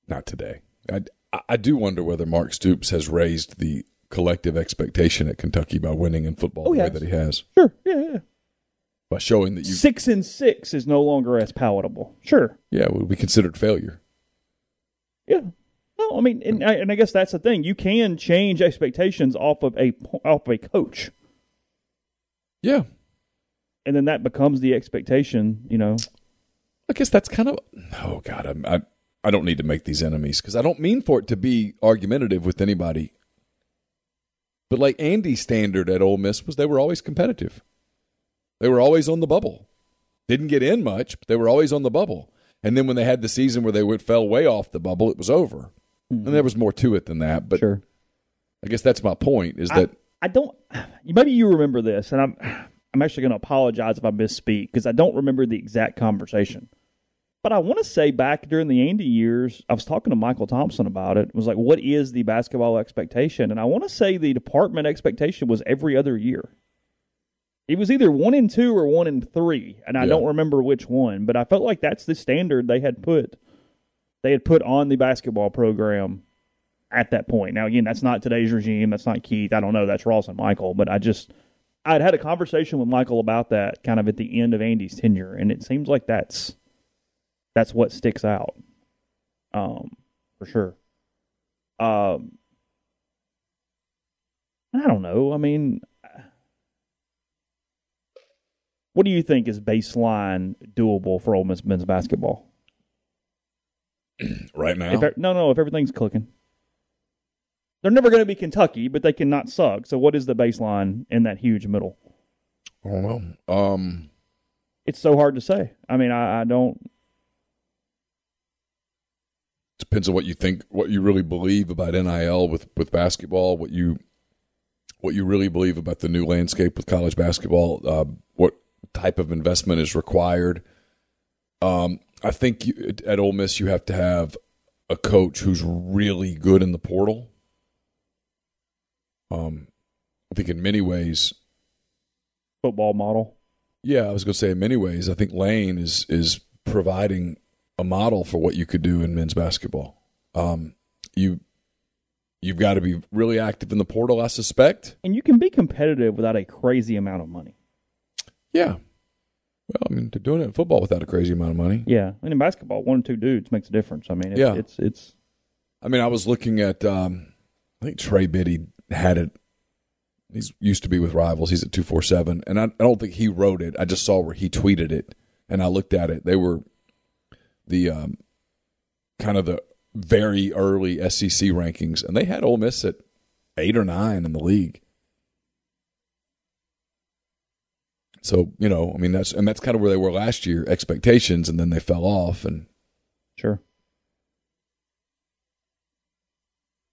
not today. I do wonder whether Mark Stoops has raised the collective expectation at Kentucky by winning in football the way that he has. Sure, yeah. By showing that 6-6 is no longer as palatable. Sure. Yeah, it would be considered failure. Yeah. No, I mean, and I guess that's the thing. You can change expectations off of a coach. Yeah. And then that becomes the expectation, you know. I guess that's kind of – oh, God, I don't need to make these enemies because I don't mean for it to be argumentative with anybody. But like Andy's standard at Ole Miss was they were always competitive. They were always on the bubble. Didn't get in much, but they were always on the bubble. And then when they had the season where they fell way off the bubble, it was over. Mm-hmm. And there was more to it than that. But sure. I guess that's my point is that – I don't – maybe you remember this, and I'm actually going to apologize if I misspeak because I don't remember the exact conversation. But I want to say back during the Andy years, I was talking to Michael Thompson about it. It was like, what is the basketball expectation? And I want to say the department expectation was every other year. It was either 1-2 or 1-3, and I don't remember which one. But I felt like that's the standard they had put on the basketball program at that point. Now, again, that's not today's regime. That's not Keith. I don't know. That's Ross and Michael. But I'd had a conversation with Michael about that kind of at the end of Andy's tenure, and it seems like that's what sticks out, for sure. I don't know. I mean, what do you think is baseline doable for Ole Miss men's basketball right now? If everything's clicking, they're never going to be Kentucky, but they cannot suck. So, what is the baseline in that huge middle? I don't know. It's so hard to say. I mean, I don't. Depends on what you think, what you really believe about NIL with basketball, what you really believe about the new landscape with college basketball, what type of investment is required. I think at Ole Miss you have to have a coach who's really good in the portal. I think in many ways, football model. Yeah, I was going to say in many ways, I think Lane is providing a model for what you could do in men's basketball. You've got to be really active in the portal, I suspect. And you can be competitive without a crazy amount of money. Yeah. Well, I mean, they're doing it in football without a crazy amount of money. Yeah. And in basketball, 1 or 2 dudes makes a difference. I mean, it's I mean, I was looking at I think Trey Biddy had it He's used to be with Rivals. He's at 247. And I don't think he wrote it. I just saw where he tweeted it, and I looked at it. They were the kind of the very early SEC rankings, and they had Ole Miss at 8 or 9 in the league. So, you know, I mean, that's kind of where they were last year, expectations, and then they fell off. And sure.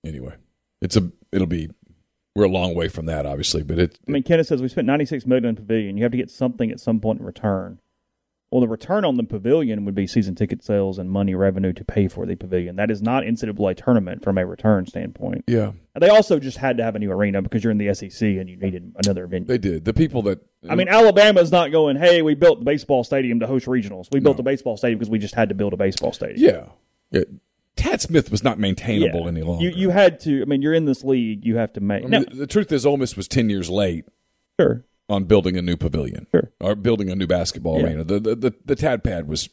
Anyway, we're a long way from that, obviously, but Kenneth says we spent $96 million in Pavilion. You have to get something at some point in return. Well, the return on the Pavilion would be season ticket sales and money revenue to pay for the Pavilion. That is not NCAA tournament from a return standpoint. Yeah. And they also just had to have a new arena because you're in the SEC and you needed another venue. They did. The people that... I mean, Alabama's not going, hey, we built the baseball stadium to host regionals. We built a baseball stadium because we just had to build a baseball stadium. Yeah. Yeah. Tad Smith was not maintainable any longer. You had to... I mean, you're in this league. You have to make... The truth is Ole Miss was 10 years late. Sure. On building a new pavilion, sure, or building a new basketball arena. The Tad Pad was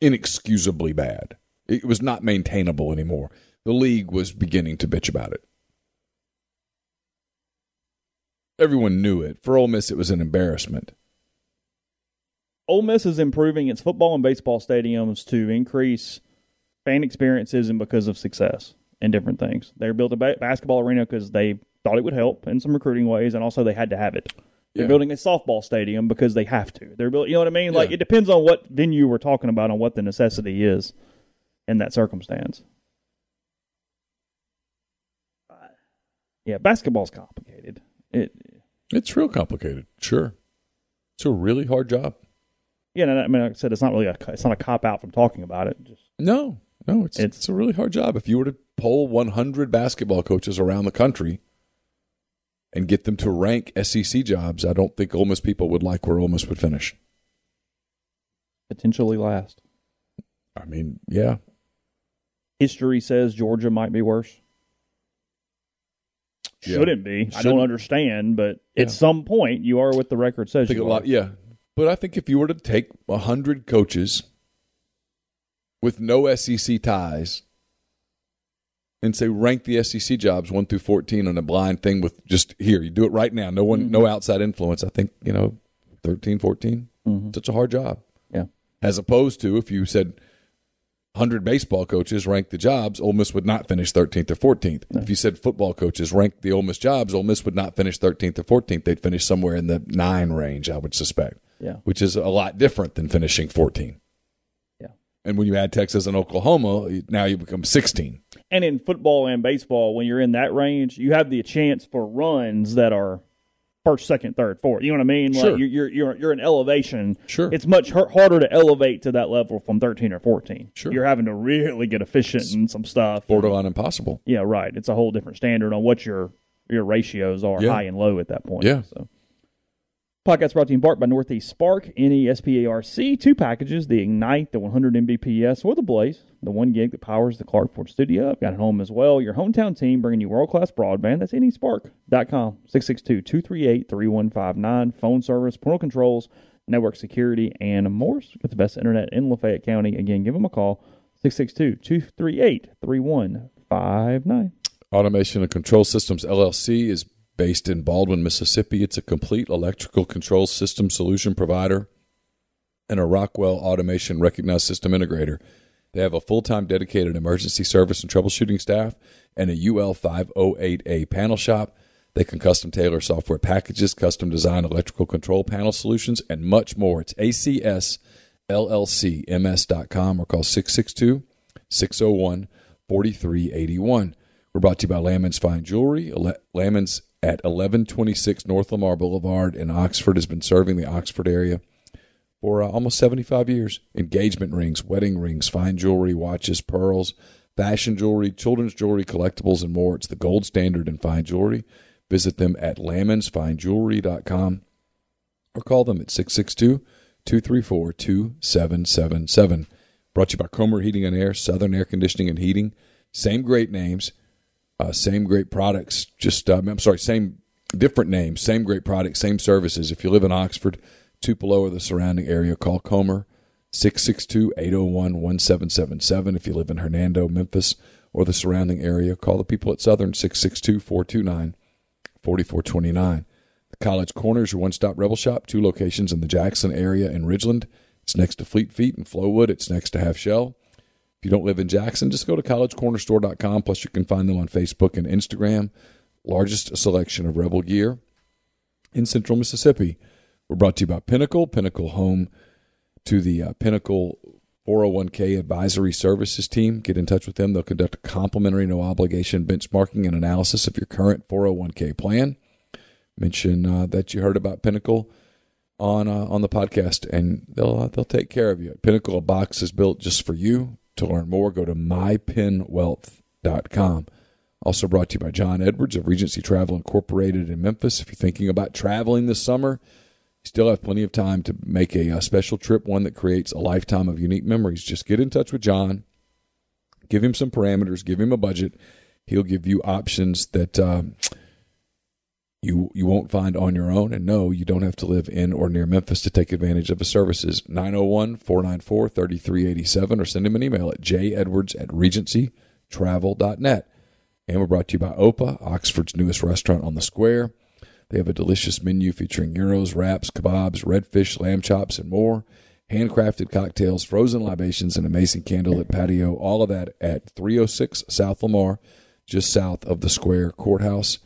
inexcusably bad. It was not maintainable anymore. The league was beginning to bitch about it. Everyone knew it. For Ole Miss, it was an embarrassment. Ole Miss is improving its football and baseball stadiums to increase fan experiences and because of success and different things. They built a basketball arena because they thought it would help in some recruiting ways, and also they had to have it. They're building a softball stadium because they have to. They're building, you know what I mean? Yeah. Like, it depends on what venue we're talking about, on what the necessity is in that circumstance. Yeah, basketball's complicated. It's real complicated. Sure, it's a really hard job. Yeah, no, I mean, like I said, it's not a cop out from talking about it. Just no, it's a really hard job. If you were to poll 100 basketball coaches around the country and get them to rank SEC jobs, I don't think Ole Miss people would like where Ole Miss would finish. Potentially last. I mean, yeah. History says Georgia might be worse. Yeah. Shouldn't be. Shouldn't. I don't understand, but at some point you are what the record says. But I think if you were to take 100 coaches with no SEC ties and say, rank the SEC jobs 1 through 14 on a blind thing with just here. You do it right now. No outside influence. I think, 13, 14, such a hard job. Yeah. As opposed to if you said 100 baseball coaches rank the jobs, Ole Miss would not finish 13th or 14th. No. If you said football coaches rank the Ole Miss jobs, Ole Miss would not finish 13th or 14th. They'd finish somewhere in the 9 range, I would suspect. Yeah. Which is a lot different than finishing 14. And when you add Texas and Oklahoma, now you become 16. And in football and baseball, when you're in that range, you have the chance for runs that are first, second, third, fourth. You know what I mean? Sure. Like you're an elevation. Sure. It's much harder to elevate to that level from 13 or 14. Sure. You're having to really get efficient in some stuff. Borderline impossible. Yeah, right. It's a whole different standard on what your ratios are, high and low at that point. Yeah. So. Podcast brought to you in part by Northeast Spark, NESPARC, 2 packages, the Ignite, the 100 Mbps, or the Blaze, the 1 gig that powers the Clarkport studio. I've got it home as well. Your hometown team bringing you world-class broadband. That's nespark.com, 662-238-3159, phone service, parental controls, network security, and more. So get the best internet in Lafayette County. Again, give them a call, 662-238-3159. Automation and Control Systems, LLC, is based in Baldwin, Mississippi. It's a complete electrical control system solution provider and a Rockwell Automation recognized system integrator. They have a full-time dedicated emergency service and troubleshooting staff and a UL 508A panel shop. They can custom tailor software packages, custom design electrical control panel solutions, and much more. It's ACSLLCMS.com or call 662-601-4381. We're brought to you by Lamons Fine Jewelry. Lamons at 1126 North Lamar Boulevard in Oxford has been serving the Oxford area for almost 75 years. Engagement rings, wedding rings, fine jewelry, watches, pearls, fashion jewelry, children's jewelry, collectibles, and more. It's the gold standard in fine jewelry. Visit them at lamonsfinejewelry.com or call them at 662-234-2777. Brought to you by Comer Heating and Air, Southern Air Conditioning and Heating. Same great names. Same great products, same different names, same great products, same services. If you live in Oxford, Tupelo, or the surrounding area, call Comer, 662-801-1777. If you live in Hernando, Memphis, or the surrounding area, call the people at Southern, 662-429-4900. 4429. The College Corner is your one-stop rebel shop. 2 locations in the Jackson area and Ridgeland. It's next to Fleet Feet and Flowood. It's next to Half Shell. If you don't live in Jackson, just go to collegecornerstore.com. Plus, you can find them on Facebook and Instagram. Largest selection of rebel gear in Central Mississippi. We're brought to you by Pinnacle. Pinnacle, home to the Pinnacle 401k Advisory Services team. Get in touch with them. They'll conduct a complimentary, no-obligation benchmarking and analysis of your current 401k plan. Mention that you heard about Pinnacle on the podcast, and they'll take care of you. At Pinnacle, a box is built just for you. To learn more, go to mypinwealth.com. Also brought to you by John Edwards of Regency Travel Incorporated in Memphis. If you're thinking about traveling this summer, still have plenty of time to make a special trip, one that creates a lifetime of unique memories. Just get in touch with John, give him some parameters, give him a budget. He'll give you options that you won't find on your own. And no, you don't have to live in or near Memphis to take advantage of his services. 901-494-3387 or send him an email at jedwards@regencytravel.net. And we're brought to you by OPA, Oxford's newest restaurant on the square. They have a delicious menu featuring gyros, wraps, kebabs, redfish, lamb chops, and more. Handcrafted cocktails, frozen libations, and amazing candlelit patio. All of that at 306 South Lamar, just south of the Square Courthouse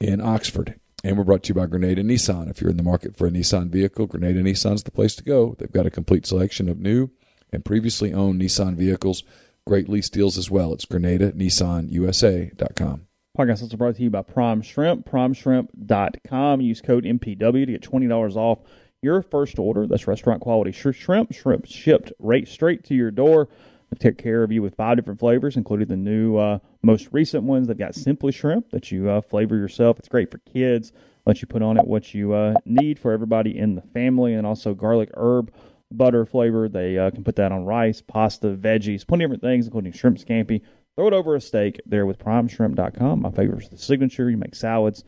in Oxford. And we're brought to you by Grenada Nissan. If you're in the market for a Nissan vehicle, Grenada Nissan's the place to go. They've got a complete selection of new and previously owned Nissan vehicles. Great lease deals as well. It's GrenadaNissanUSA.com. Podcast also brought to you by Prime Shrimp, primeshrimp.com. Use code MPW to get $20 off your first order. That's restaurant quality shrimp. Shrimp shipped right straight to your door. They take care of you with 5 different flavors, including the new, most recent ones. They've got Simply Shrimp that you flavor yourself. It's great for kids. Let you put on it what you need for everybody in the family, and also garlic herb butter flavor. They can put that on rice, pasta, veggies, plenty of different things, including shrimp scampi. Throw it over a steak there with primeshrimp.com. My favorite is the signature. You make salads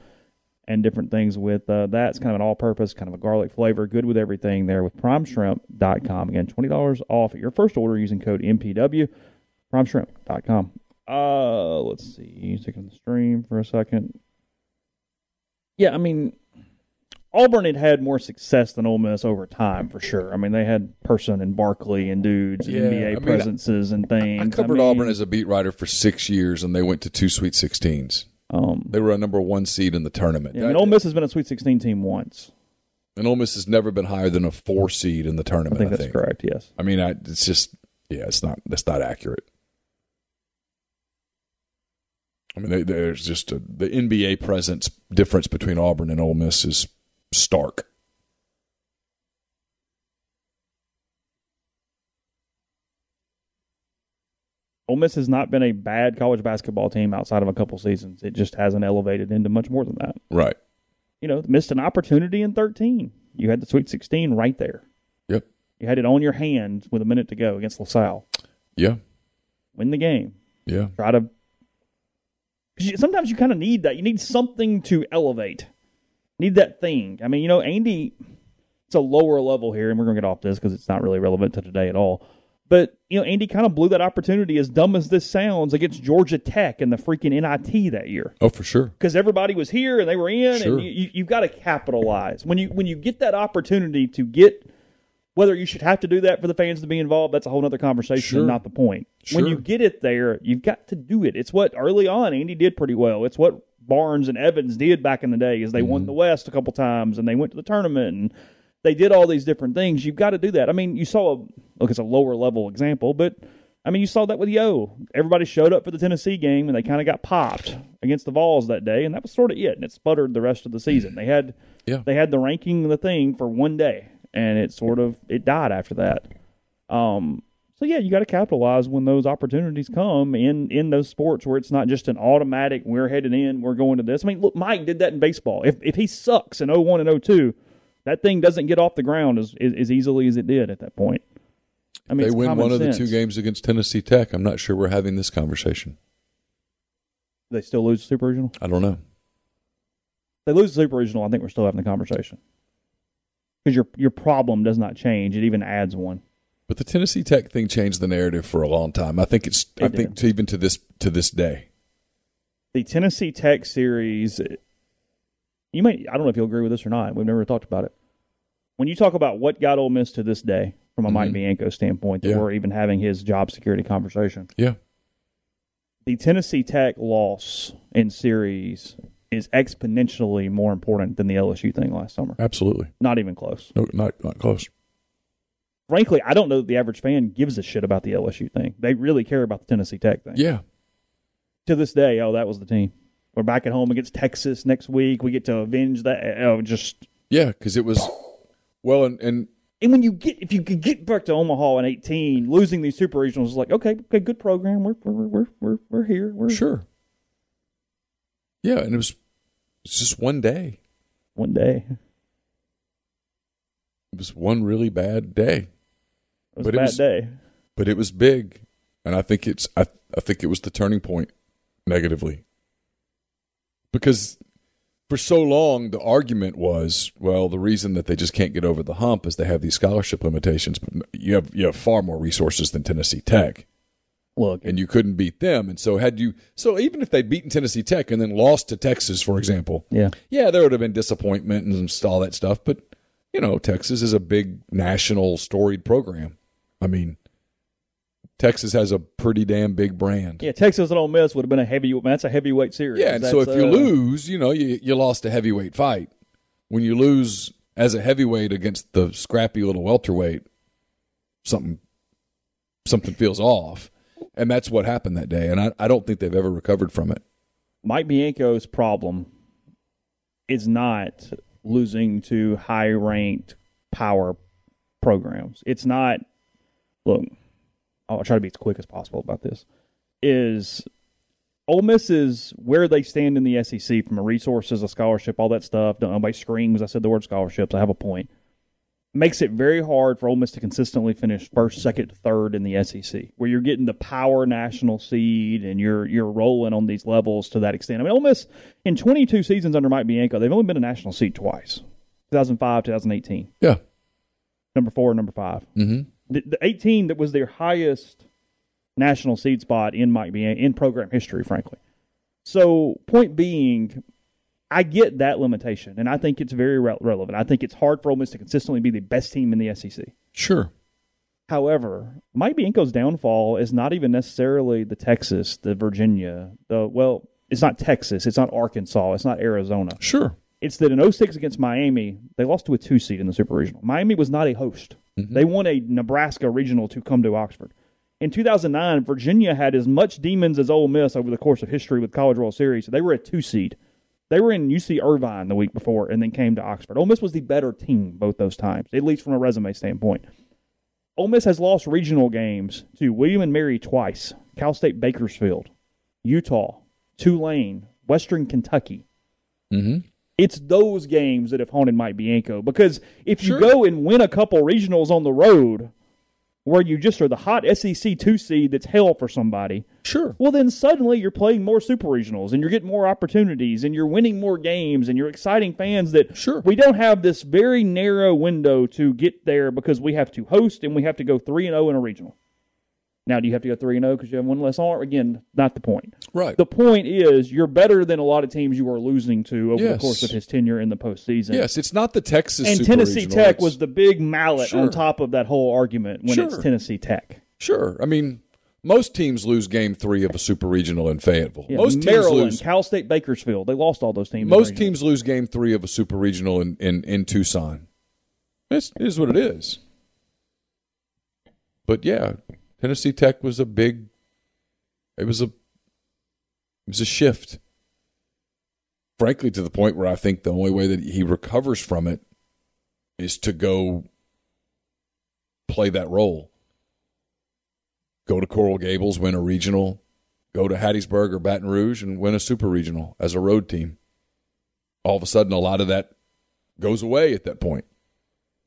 and different things with that. It's kind of an all-purpose, kind of a garlic flavor. Good with everything there with primeshrimp.com. Again, $20 off your first order using code MPW, primeshrimp.com. Let's see. Taking the stream for a second. Yeah, I mean, Auburn had more success than Ole Miss over time, for sure. I mean, they had Person and Barkley and dudes, and NBA presences and things. I covered Auburn as a beat writer for 6 years, and they went to 2 Sweet 16s. They were a number 1 seed in the tournament. Yeah, and Ole Miss has been a Sweet 16 team once. And Ole Miss has never been higher than a 4 seed in the tournament, I think. That's correct, yes. I mean, it's just, that's not accurate. I mean, there's just the NBA presence difference between Auburn and Ole Miss is stark. Ole Miss has not been a bad college basketball team outside of a couple seasons. It just hasn't elevated into much more than that. Right. Missed an opportunity in 13. You had the Sweet 16 right there. Yep. You had it on your hands with a minute to go against LaSalle. Yeah. Win the game. Yeah. Try to. Sometimes you kind of need that. You need something to elevate. Need that thing. I mean, Andy, it's a lower level here, and we're going to get off this because it's not really relevant to today at all. But, Andy kind of blew that opportunity, as dumb as this sounds, against Georgia Tech and the freaking NIT that year. Oh, for sure. Because everybody was here and they were in, sure. And you've got to capitalize. When you get that opportunity to get, whether you should have to do that for the fans to be involved, that's a whole other conversation, sure. And not the point. Sure. When you get it there, you've got to do it. It's what early on Andy did pretty well. It's what Barnes and Evans did back in the day, is they won the West a couple times and they went to the tournament and they did all these different things. You've got to do that. I mean, you saw it's a lower level example, but I mean, you saw that with Yo. Everybody showed up for the Tennessee game and they kind of got popped against the Vols that day, and that was sort of it. And it sputtered the rest of the season. They had the ranking of the thing for one day, and it died after that. You got to capitalize when those opportunities come in those sports where it's not just an automatic, we're headed in, we're going to this. I mean, look, Mike did that in baseball. If he sucks in 01 and 02, that thing doesn't get off the ground as easily as it did at that point. I mean, they win one of the 2 games against Tennessee Tech. I'm not sure we're having this conversation. They still lose the Super Regional? I don't know. If they lose the Super Regional, I think we're still having the conversation. Because your problem does not change. It even adds one. But the Tennessee Tech thing changed the narrative for a long time. I think even to this day. The Tennessee Tech series you might, I don't know if you'll agree with this or not. We've never talked about it. When you talk about what got Ole Miss to this day, from a Mike Bianco standpoint, that we're even having his job security conversation. Yeah. The Tennessee Tech loss in series is exponentially more important than the LSU thing last summer. Absolutely. Not even close. No, not close. Frankly, I don't know that the average fan gives a shit about the LSU thing. They really care about the Tennessee Tech thing. Yeah. To this day, oh, that was the team. We're back at home against Texas next week. We get to avenge that. Oh, just yeah, because it was well, and when you get if you could get back to Omaha in 2018, losing these super regionals is like okay, good program. We're here. We're sure. Yeah, and it's just one day. One day. It was one really bad day. It was a bad day. But it was big, and I think it was the turning point negatively. Because for so long, the argument was, well, the reason that they just can't get over the hump is they have these scholarship limitations. But you have far more resources than Tennessee Tech. Look, and you couldn't beat them. And so even if they'd beaten Tennessee Tech and then lost to Texas, for example, yeah, there would have been disappointment and all that stuff. But, you know, Texas is a big national storied program. I mean, Texas has a pretty damn big brand. Yeah, Texas and Ole Miss would have been that's a heavyweight series. Yeah, and so if you lose, you know, you lost a heavyweight fight. When you lose as a heavyweight against the scrappy little welterweight, something feels off. And that's what happened that day, and I don't think they've ever recovered from it. Mike Bianco's problem is not losing to high-ranked power programs. It's not – look, I'll try to be as quick as possible about this, is Ole Miss is where they stand in the SEC from a resources, a scholarship, all that stuff. Don't nobody screams. I said the word scholarships. I have a point. Makes it very hard for Ole Miss to consistently finish first, second, third in the SEC, where you're getting the power national seed and you're rolling on these levels to that extent. I mean, Ole Miss, in 22 seasons under Mike Bianco, they've only been a national seed twice, 2005, 2018. Yeah. Number 4, number 5. Mm-hmm. The 18 that was their highest national seed spot in Mike Bianco, in program history, frankly. So, point being, I get that limitation, and I think it's very relevant. I think it's hard for Ole Miss to consistently be the best team in the SEC. Sure. However, Mike Bianco's downfall is not even necessarily the Texas, the Virginia, it's not Texas, it's not Arkansas, it's not Arizona. Sure. It's that in 2006 against Miami, they lost to a 2 seed in the Super Regional. Miami was not a host. Mm-hmm. They won a Nebraska Regional to come to Oxford. In 2009, Virginia had as much demons as Ole Miss over the course of history with College World Series. They were a 2 seed. They were in UC Irvine the week before and then came to Oxford. Ole Miss was the better team both those times, at least from a resume standpoint. Ole Miss has lost regional games to William & Mary twice, Cal State Bakersfield, Utah, Tulane, Western Kentucky. Mm-hmm. It's those games that have haunted Mike Bianco, because if you go and win a couple regionals on the road where you just are the hot SEC 2 seed that's hell for somebody, sure. Well, then suddenly you're playing more super regionals and you're getting more opportunities and you're winning more games and you're exciting fans that we don't have this very narrow window to get there because we have to host and we have to go 3-0 in a regional. Now, do you have to go 3-0 because you have one less arm? Again, not the point. Right. The point is you're better than a lot of teams you are losing to over the course of his tenure in the postseason. Yes, it's not the Texas and Super Tennessee Regional. Tech was the big mallet on top of that whole argument when it's Tennessee Tech. Sure. I mean, most teams lose Game 3 of a Super Regional in Fayetteville. Yeah, most Maryland, teams lose Cal State Bakersfield. They lost all those teams. Most teams lose Game 3 of a Super Regional in Tucson. It is what it is. But, yeah, Tennessee Tech was a shift, frankly, to the point where I think the only way that he recovers from it is to go play that role. Go to Coral Gables, win a regional, go to Hattiesburg or Baton Rouge and win a super regional as a road team. All of a sudden, a lot of that goes away at that point.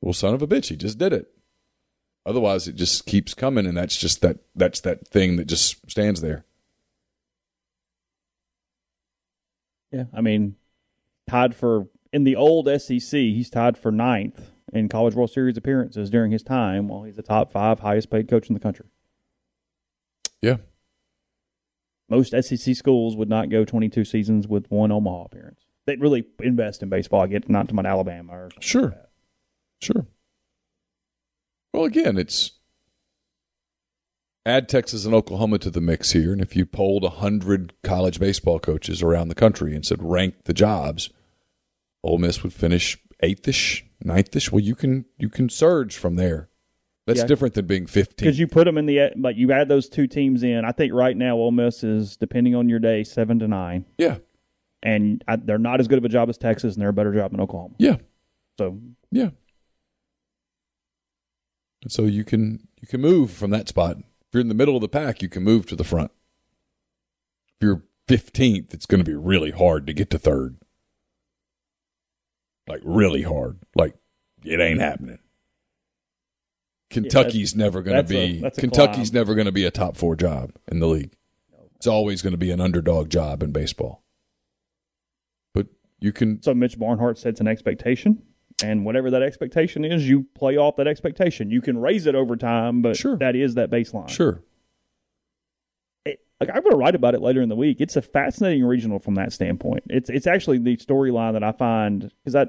Well, son of a bitch, he just did it. Otherwise, it just keeps coming, and that's just that's that thing that just stands there. Yeah, I mean, tied for in the old SEC, he's tied for 9th in College World Series appearances during his time, while he's the top 5 highest paid coach in the country. Yeah, most SEC schools would not go 22 seasons with one Omaha appearance. that really invest in baseball. I get not to my Alabama or something like that. Sure. Well, again, it's add Texas and Oklahoma to the mix here, and if you polled 100 college baseball coaches around the country and said rank the jobs, Ole Miss would finish 8th-ish, 9th-ish. Well, you can surge from there. That's different than being 15th. Because you put them in the – like you add those two teams in. I think right now Ole Miss is, depending on your day, 7 to 9. Yeah. And they're not as good of a job as Texas, and they're a better job than Oklahoma. Yeah. So – yeah. And so you can move from that spot. If you're in the middle of the pack, you can move to the front. If you're 15th, it's going to be really hard to get to third. Like, really hard. Like, it ain't happening. Kentucky's never going to be a top 4 job in the league. It's always going to be an underdog job in baseball. But you can. So Mitch Barnhart sets an expectation, and whatever that expectation is, you play off that expectation. You can raise it over time, but that is that baseline. Sure. I'm going to write about it later in the week. It's a fascinating regional from that standpoint. It's actually the storyline that I find, because I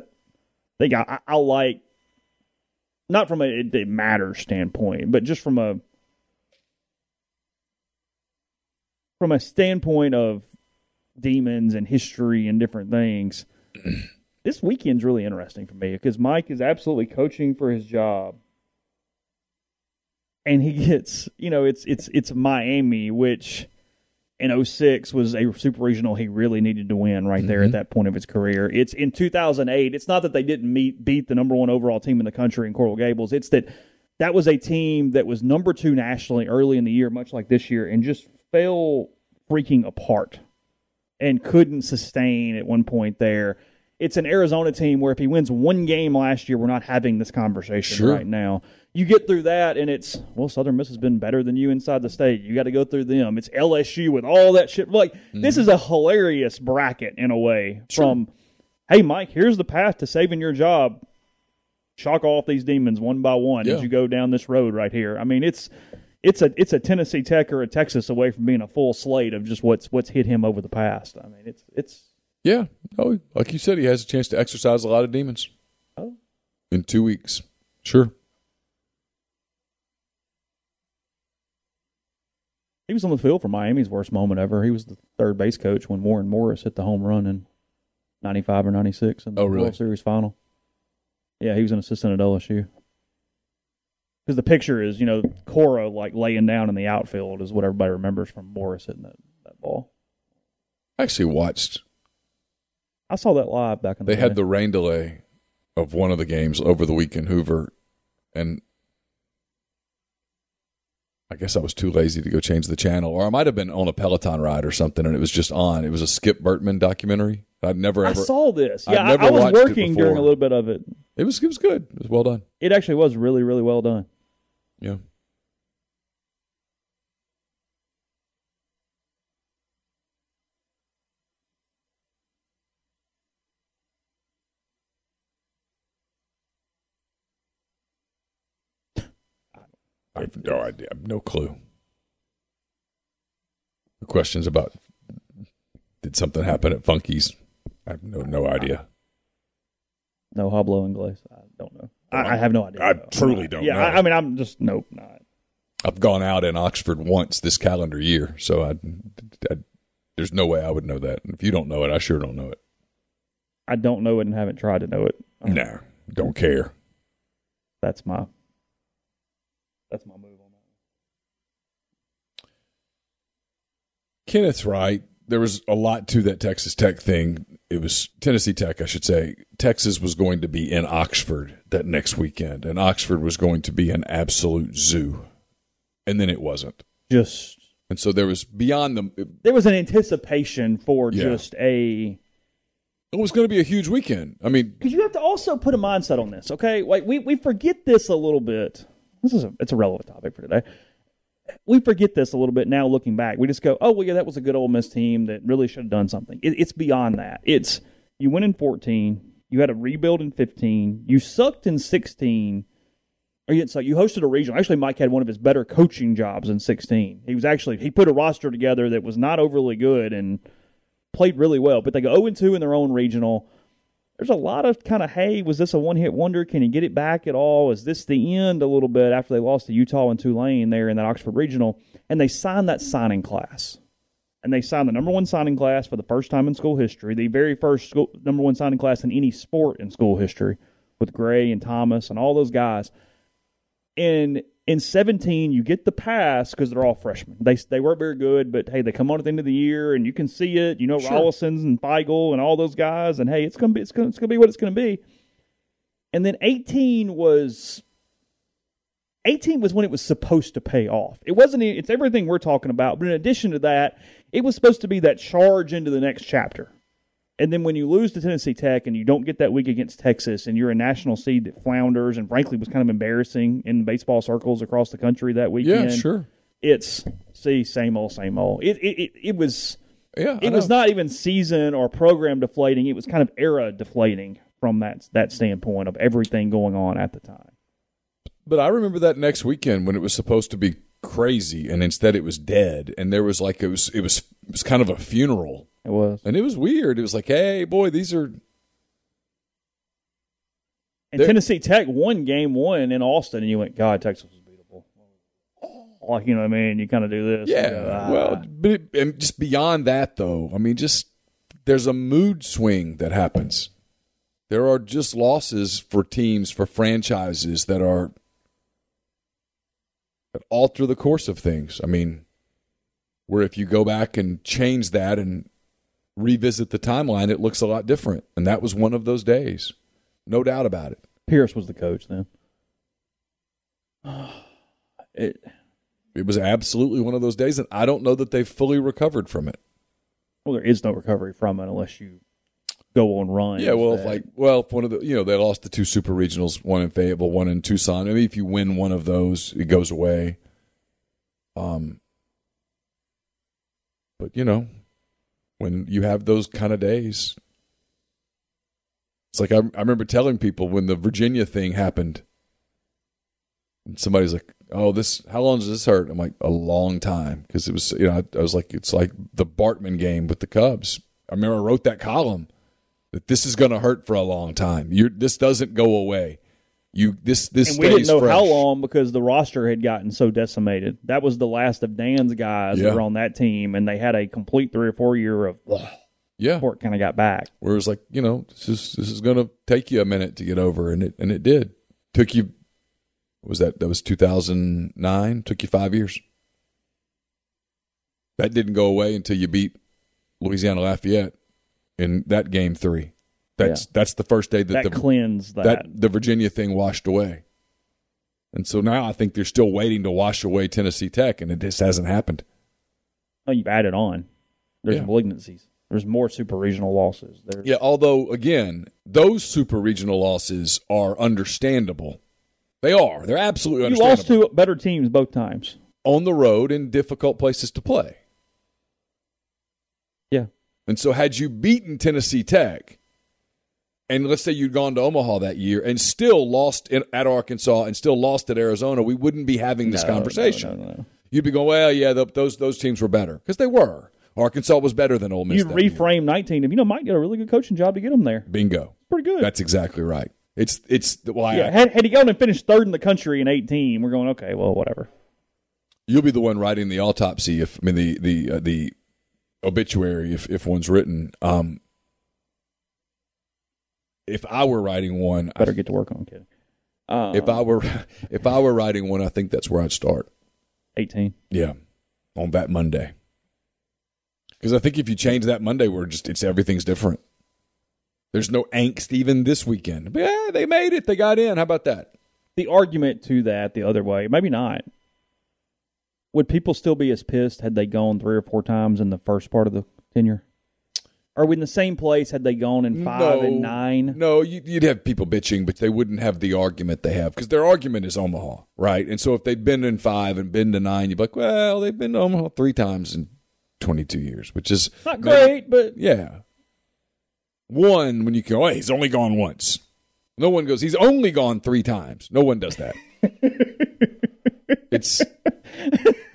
think I like. Not from a matter standpoint, but just from a standpoint of demons and history and different things. This weekend's really interesting for me because Mike is absolutely coaching for his job, and he gets it's Miami, which in 2006 was a super regional he really needed to win right there at that point of his career. It's in 2008. It's not that they didn't beat the number 1 overall team in the country in Coral Gables. It's that was a team that was number 2 nationally early in the year, much like this year, and just fell freaking apart and couldn't sustain at one point there. It's an Arizona team where if he wins one game last year, we're not having this conversation right now. You get through that, and it's, well, Southern Miss has been better than you inside the state. You got to go through them. It's LSU with all that shit. Like, this is a hilarious bracket in a way from, hey, Mike, here's the path to saving your job. Shock off these demons one by one as you go down this road right here. I mean, it's a Tennessee Tech or a Texas away from being a full slate of just what's hit him over the past. I mean, it's yeah. Oh, like you said, he has a chance to exercise a lot of demons. Oh. In 2 weeks. Sure. He was on the field for Miami's worst moment ever. He was the third base coach when Warren Morris hit the home run in 95 or 96 in the World Series final. Yeah, he was an assistant at LSU. Because the picture is, Cora like laying down in the outfield is what everybody remembers from Morris hitting that ball. I actually watched. I saw that live back in the day. They had the rain delay of one of the games over the week in Hoover, and I guess I was too lazy to go change the channel, or I might have been on a Peloton ride or something, and it was just on. It was a Skip Bertman documentary. I saw this. Yeah, I was working during a little bit of it. It was good. It was well done. It actually was really, really well done. Yeah. I have no clue. The questions about did something happen at Funky's? I have no idea. No Hablo Inglés. I don't know. I have no idea. I truly don't know. Yeah, I mean, I'm just not. I've gone out in Oxford once this calendar year, so I there's no way I would know that. And if you don't know it, I sure don't know it. I don't know it and haven't tried to know it. No, don't care. That's my move on that. Kenneth's right. There was a lot to that Texas Tech thing. It was Tennessee Tech, I should say. Texas was going to be in Oxford that next weekend, and Oxford was going to be an absolute zoo. And then it wasn't. And so there was beyond them. There was an anticipation for just a. It was going to be a huge weekend. I mean, because you have to also put a mindset on this, okay? Like we forget this a little bit. It's a relevant topic for today. We forget this a little bit now looking back. We just go, oh, well, yeah, that was a good Ole Miss team that really should have done something. It's beyond that. It's you went in 2014. You had a rebuild in 2015. You sucked in 2016. Or you didn't suck. You hosted a regional. Actually, Mike had one of his better coaching jobs in 2016. He put a roster together that was not overly good and played really well, but they go 0-2 in their own regional. There's a lot of kind of, hey, was this a one-hit wonder? Can he get it back at all? Is this the end a little bit after they lost to Utah and Tulane there in that Oxford regional? And they signed that signing class. And they signed the number one signing class for the first time in school history, the very first number one signing class in any sport in school history with Gray and Thomas and all those guys. And in 17, you get the pass because they're all freshmen. They weren't very good, but, hey, they come on at the end of the year, and you can see it. You know, sure. Rollison's and Feigl and all those guys, and, hey, it's gonna be what it's going to be. And then 18 was when it was supposed to pay off. It wasn't. It's everything we're talking about, but in addition to that, it was supposed to be that charge into the next chapter. And then when you lose to Tennessee Tech and you don't get that week against Texas and you're a national seed that flounders and frankly was kind of embarrassing in baseball circles across the country that weekend. Yeah, sure. It's, see, same old, same old. It was not even season or program deflating. It was kind of era deflating from that standpoint of everything going on at the time. But I remember that next weekend when it was supposed to be crazy and instead it was dead and there was like it was kind of a funeral. It was. And it was weird. It was like, hey, boy, these are... And Tennessee Tech won game one in Austin, and you went, God, Texas was beatable. Like, you know what I mean? You kind of do this. Yeah, and just beyond that, though, I mean, just there's a mood swing that happens. There are just losses for teams, for franchises that alter the course of things. I mean, where if you go back and change that and revisit the timeline, it looks a lot different. And that was one of those days. No doubt about it. Pierce was the coach then. It was absolutely one of those days, and I don't know that they've fully recovered from it. Well, there is no recovery from it unless you go on runs. Yeah, well, if one of the, you know, they lost the two super regionals, one in Fayetteville, one in Tucson. I mean, if you win one of those, it goes away. But, you know, when you have those kind of days, it's like I remember telling people when the Virginia thing happened, and somebody's like, oh, how long does this hurt? I'm like, a long time. Because it was, you know, I was like, it's like the Bartman game with the Cubs. I remember I wrote that column that this is going to hurt for a long time. This doesn't go away. And we didn't know how long because the roster had gotten so decimated. That was the last of Dan's guys that were on that team, and they had a complete 3 or 4 year of before it kind of got back. Where it was like, you know, this is going to take you a minute to get over, and it did. Took you, what was that? That was 2009. Took you 5 years. That didn't go away until you beat Louisiana Lafayette in that game 3. That's the first day that the Virginia thing washed away. And so now I think they're still waiting to wash away Tennessee Tech, and it just hasn't happened. Oh, you've added on. There's malignancies. There's more super-regional losses. Although, again, those super-regional losses are understandable. They are. They're absolutely understandable. You lost to better teams both times. On the road in difficult places to play. Yeah. And so had you beaten Tennessee Tech... And let's say you'd gone to Omaha that year and still lost at Arkansas and still lost at Arizona, we wouldn't be having this conversation. No. You'd be going, well, yeah, those teams were better. Because they were. Arkansas was better than Ole Miss. You'd reframe year. 19. You know, Mike did a really good coaching job to get them there. Bingo. Pretty good. That's exactly right. It's why. Yeah, had he gone and finished third in the country in 18, we're going, okay, well, whatever. You'll be the one writing the autopsy, the obituary, if one's written. If I were writing one, better get to work on it. If I were writing one, I think that's where I'd start. 18. Yeah, on that Monday. Because I think if you change that Monday, everything's different. There's no angst even this weekend. But yeah, they made it. They got in. How about that? The argument to that the other way, maybe not. Would people still be as pissed had they gone 3 or 4 times in the first part of the tenure? Are we in the same place? Had they gone in 5 and 9? No, you'd have people bitching, but they wouldn't have the argument they have because their argument is Omaha, right? And so if they'd been in 5 and been to 9, you'd be like, well, they've been to Omaha 3 times in 22 years, which is not great, but yeah. One, when you go, hey, he's only gone once. No one goes, he's only gone 3 times. No one does that.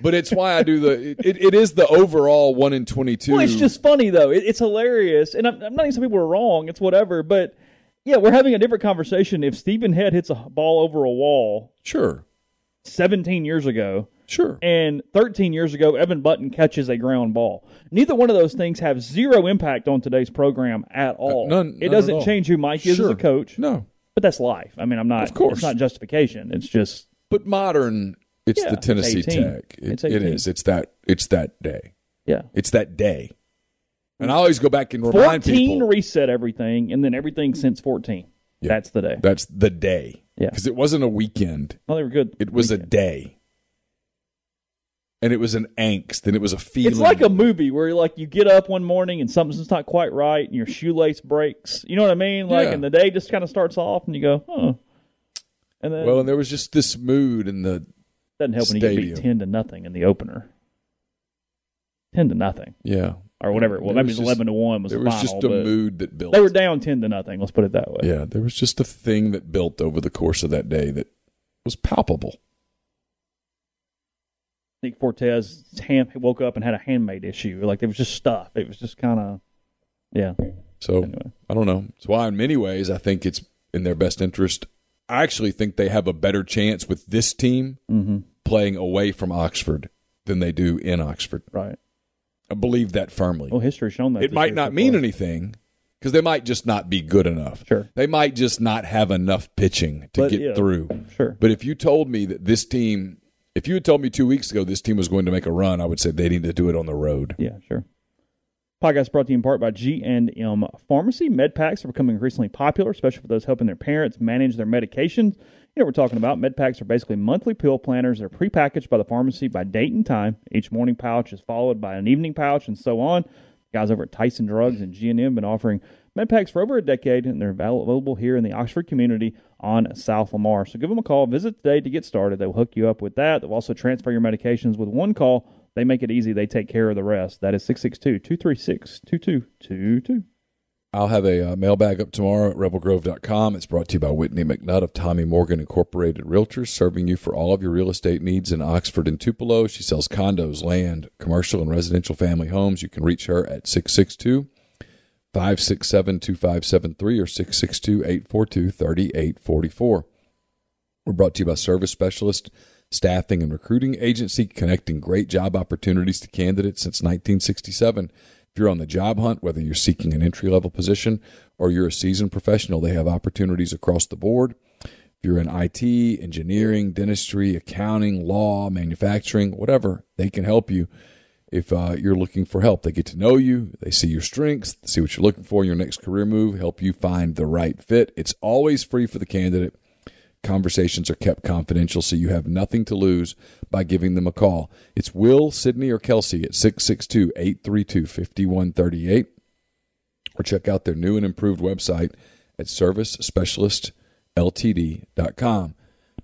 But it's why I do the. It is the overall 1 in 22. Well, it's just funny though. It's hilarious, and I'm not even saying people are wrong. It's whatever, but yeah, we're having a different conversation. If Stephen Head hits a ball over a wall, sure, 17 years ago, sure, and 13 years ago, Evan Button catches a ground ball. Neither one of those things have zero impact on today's program at all. None. It doesn't change who Mike is as a coach. No, but that's life. I mean, I'm not. Of course, it's not justification. It's just. But modern. It's the Tennessee Tech. It is. It's that day. Yeah. It's that day. And I always go back and remind people. 14 reset everything, and then everything since 14. Yeah. That's the day. That's the day. Yeah. Because it wasn't a weekend. Well, they were good. It was a day. And it was an angst, and it was a feeling. It's like a movie where you get up one morning, and something's not quite right, and your shoelace breaks. You know what I mean? And the day just kind of starts off, and you go, huh. And then, and there was just this mood and the – doesn't help when you get beat 10-0 in the opener. 10-0. Yeah, or whatever. Well, that means 11-1 was the final. There was just a mood that built. They were down 10-0. Let's put it that way. Yeah, there was just a thing that built over the course of that day that was palpable. Nick Fortes woke up and had a handmade issue. It was just stuff. It was just kind of, yeah. So anyway. I don't know. That's why, in many ways, I think it's in their best interest. I actually think they have a better chance with this team playing away from Oxford than they do in Oxford. Right. I believe that firmly. Well, history's shown that. It might not mean anything because they might just not be good enough. Sure. They might just not have enough pitching to get through. Sure. But if you told me that this team, if you had told me 2 weeks ago this team was going to make a run, I would say they need to do it on the road. Yeah, sure. Podcast brought to you in part by G&M Pharmacy. Med packs are becoming increasingly popular, especially for those helping their parents manage their medications. You know what we're talking about. Med packs are basically monthly pill planners. They're prepackaged by the pharmacy by date and time. Each morning pouch is followed by an evening pouch and so on. The guys over at Tyson Drugs and G&M have been offering med packs for over a decade, and they're available here in the Oxford community on South Lamar. So give them a call. Visit today to get started. They will hook you up with that. They'll also transfer your medications with one call. They make it easy. They take care of the rest. That is 662-236-2222. I'll have a mailbag up tomorrow at rebelgrove.com. It's brought to you by Whitney McNutt of Tommy Morgan Incorporated Realtors, serving you for all of your real estate needs in Oxford and Tupelo. She sells condos, land, commercial, and residential family homes. You can reach her at 662-567-2573 or 662-842-3844. We're brought to you by Service Specialist Staffing and Recruiting Agency, connecting great job opportunities to candidates since 1967. If you're on the job hunt, whether you're seeking an entry-level position or you're a seasoned professional, they have opportunities across the board. If you're in IT, engineering, dentistry, accounting, law, manufacturing, whatever, they can help you if you're looking for help. They get to know you. They see your strengths, see what you're looking for in your next career move, help you find the right fit. It's always free for the candidate. Conversations are kept confidential, so you have nothing to lose by giving them a call. It's Will, Sydney, or Kelsey at 662-832-5138, or check out their new and improved website at servicespecialistltd.com.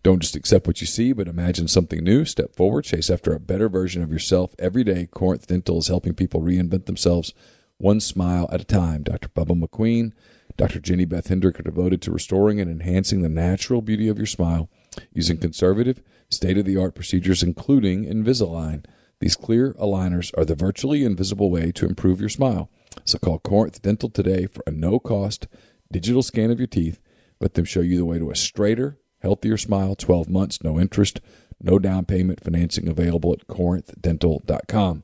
Don't just accept what you see, but imagine something new. Step forward, chase after a better version of yourself every day. Corinth Dental is helping people reinvent themselves one smile at a time. Dr. Bubba McQueen, Dr. Jenny Beth Hendrick are devoted to restoring and enhancing the natural beauty of your smile using conservative, state-of-the-art procedures, including Invisalign. These clear aligners are the virtually invisible way to improve your smile. So call Corinth Dental today for a no-cost digital scan of your teeth. Let them show you the way to a straighter, healthier smile, 12 months, no interest, no down payment, financing available at corinthdental.com.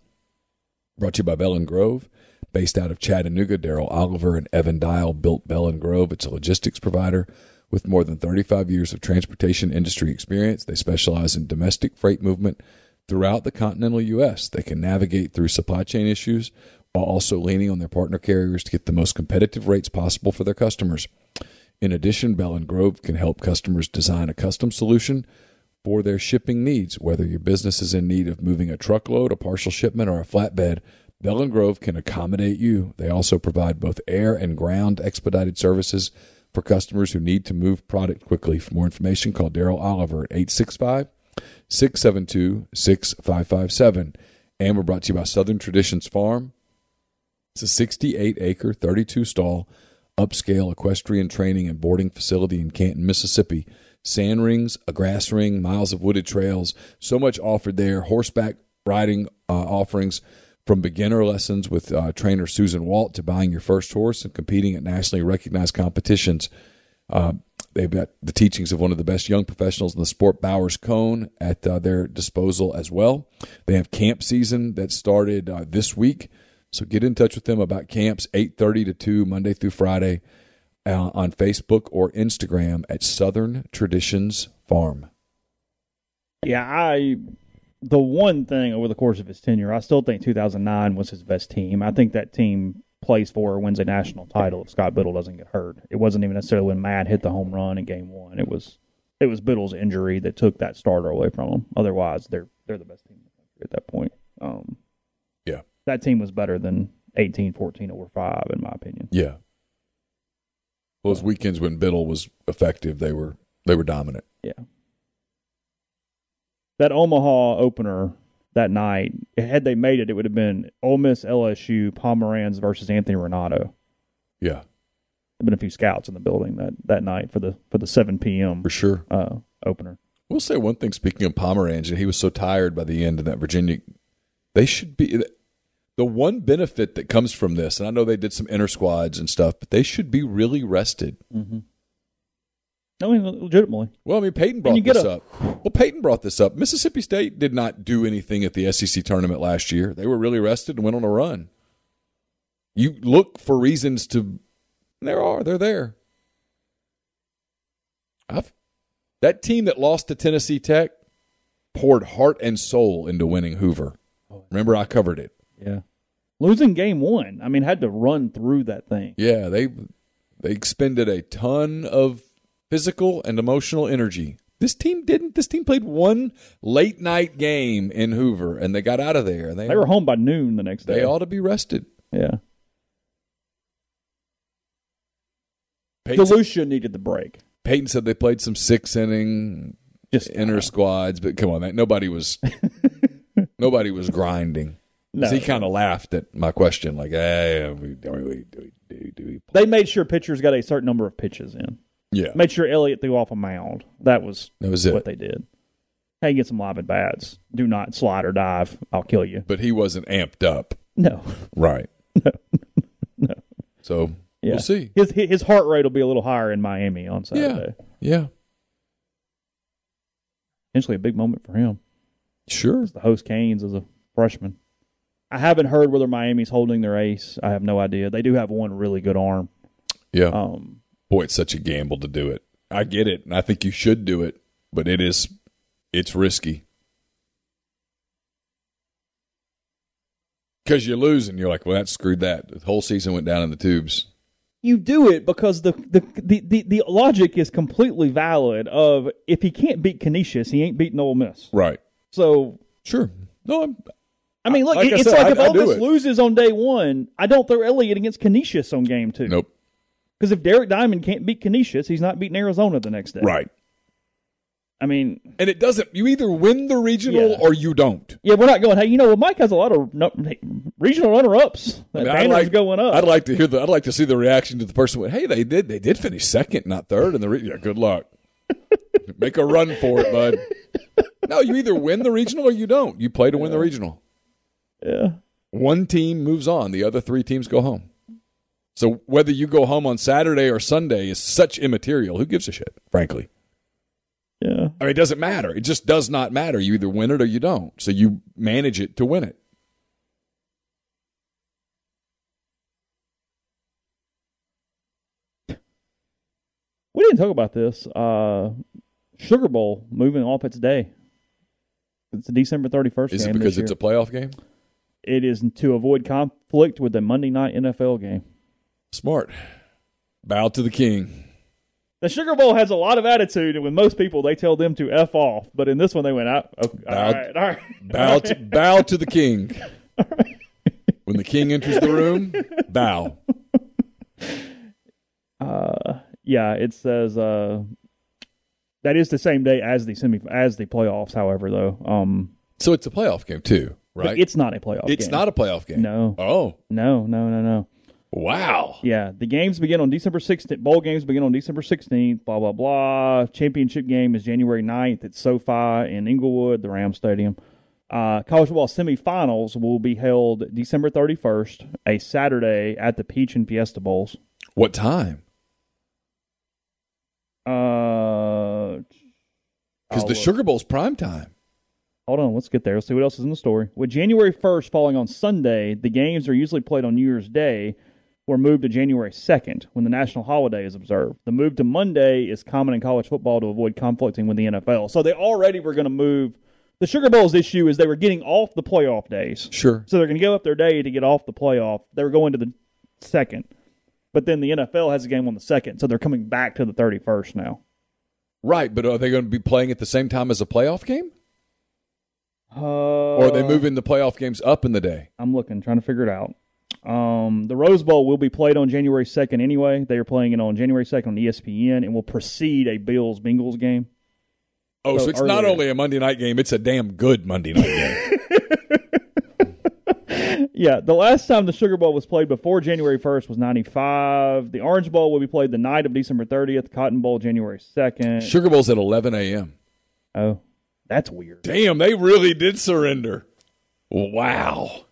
Brought to you by Bell & Grove. Based out of Chattanooga, Darryl Oliver and Evan Dial built Bell & Grove. It's a logistics provider with more than 35 years of transportation industry experience. They specialize in domestic freight movement throughout the continental U.S. They can navigate through supply chain issues while also leaning on their partner carriers to get the most competitive rates possible for their customers. In addition, Bell & Grove can help customers design a custom solution for their shipping needs. Whether your business is in need of moving a truckload, a partial shipment, or a flatbed, Bell & Grove can accommodate you. They also provide both air and ground expedited services for customers who need to move product quickly. For more information, call Darryl Oliver at 865-672-6557. And we're brought to you by Southern Traditions Farm. It's a 68-acre, 32-stall, upscale equestrian training and boarding facility in Canton, Mississippi. sand rings, a grass ring, miles of wooded trails, so much offered there, horseback riding offerings from beginner lessons with trainer Susan Walt to buying your first horse and competing at nationally recognized competitions. They've got the teachings of one of the best young professionals in the sport, Bowers Cone, at their disposal as well. They have camp season that started this week. So get in touch with them about camps, 8:30 to 2, Monday through Friday, on Facebook or Instagram at Southern Traditions Farm. Yeah, the one thing over the course of his tenure, I still think 2009 was his best team. I think that team plays for or wins a national title if Scott Biddle doesn't get hurt. It wasn't even necessarily when Matt hit the home run in game one. It was Biddle's injury that took that starter away from him. Otherwise, they're the best team in the country at that point. Yeah, that team was better than 18-14 over 5, in my opinion. Yeah. Well, those weekends when Biddle was effective, they were dominant. Yeah. That Omaha opener that night, had they made it, it would have been Ole Miss, LSU, Pomeranz versus Anthony Renato. Yeah, there've been a few scouts in the building that night for the 7 p.m. for sure opener. We'll say one thing. Speaking of Pomeranz, and he was so tired by the end of that Virginia. They should be the one benefit that comes from this, and I know they did some inter squads and stuff, but they should be really rested. Mm-hmm. I mean, legitimately. Well, I mean, Peyton brought this up. Well, Peyton brought this up. Mississippi State did not do anything at the SEC tournament last year. They were really rested and went on a run. You look for reasons to – they're there. That team that lost to Tennessee Tech poured heart and soul into winning Hoover. Remember, I covered it. Yeah. Losing game one. I mean, had to run through that thing. Yeah, they expended a ton of – physical and emotional energy. This team didn't. This team played one late-night game in Hoover, and they got out of there. They were home by noon the next day. They ought to be rested. Yeah. Volusia needed the break. Peyton said they played some six-inning inter-squads, but come on, man, nobody was grinding. No. He kind of laughed at my question, like, hey, do we play? They made sure pitchers got a certain number of pitches in. Yeah. Made sure Elliott threw off a mound. That was what they did. Hey, get some live at bats. Do not slide or dive. I'll kill you. But he wasn't amped up. No. Right. No. So We'll see. His heart rate will be a little higher in Miami on Saturday. Yeah. Potentially a big moment for him. Sure. The host Canes as a freshman. I haven't heard whether Miami's holding their ace. I have no idea. They do have one really good arm. Yeah. Boy, it's such a gamble to do it. I get it, and I think you should do it, but it's risky. Because you lose, and you're like, well, that screwed that. The whole season went down in the tubes. You do it because the logic is completely valid of if he can't beat Canisius, he ain't beating Ole Miss. Right. So. Sure. No, I mean, look, if Ole Miss loses on day one, I don't throw Elliott against Canisius on game two. Nope. Because if Derek Diamond can't beat Canisius, he's not beating Arizona the next day. Right. I mean. And it doesn't. You either win the regional or you don't. Yeah, we're not going, hey, you know, well, Mike has a lot of regional runner-ups. That banner's going up. I'd like to see the reaction to the person. Hey, they did finish second, not third. And good luck. Make a run for it, bud. No, you either win the regional or you don't. You play to win the regional. Yeah. One team moves on. The other three teams go home. So whether you go home on Saturday or Sunday is such immaterial. Who gives a shit, frankly? Yeah. I mean, it doesn't matter. It just does not matter. You either win it or you don't. So you manage it to win it. We didn't talk about this. Sugar Bowl moving off its day. It's a December 31st Is it because it's a playoff game? It is to avoid conflict with the Monday night NFL game. Smart. Bow to the king. The Sugar Bowl has a lot of attitude, and with most people, they tell them to F off. But in this one, they went out. Okay, all right. Bow to the king. All right. When the king enters the room, bow. It says that is the same day as the playoffs. However, though, so it's a playoff game too, right? But it's not a playoff game. No. Oh. No. Wow. Yeah. The games begin on December 16th. Bowl games begin on December 16th, blah, blah, blah. Championship game is January 9th at SoFi in Inglewood, the Rams Stadium. College football semifinals will be held December 31st, a Saturday at the Peach and Fiesta Bowls. What time? Because the Sugar Bowl's prime time. Hold on, let's get there. Let's see what else is in the story. With January 1st falling on Sunday, the games are usually played on New Year's Day or moved to January 2nd when the national holiday is observed. The move to Monday is common in college football to avoid conflicting with the NFL. So they already were going to move. The Sugar Bowl's issue is they were getting off the playoff days. Sure. So they're going to give up their day to get off the playoff. They were going to the 2nd. But then the NFL has a game on the 2nd, so they're coming back to the 31st now. Right, but are they going to be playing at the same time as a playoff game? Or are they moving the playoff games up in the day? I'm looking, trying to figure it out. The Rose Bowl will be played on January 2nd anyway. They are playing it on January 2nd on ESPN and will precede a Bills-Bengals game. Oh, so it's earlier. Not only a Monday night game, it's a damn good Monday night game. Yeah, the last time the Sugar Bowl was played before January 1st was 95. The Orange Bowl will be played the night of December 30th, Cotton Bowl January 2nd. Sugar Bowl's at 11 a.m. Oh, that's weird. Damn, they really did surrender. Wow.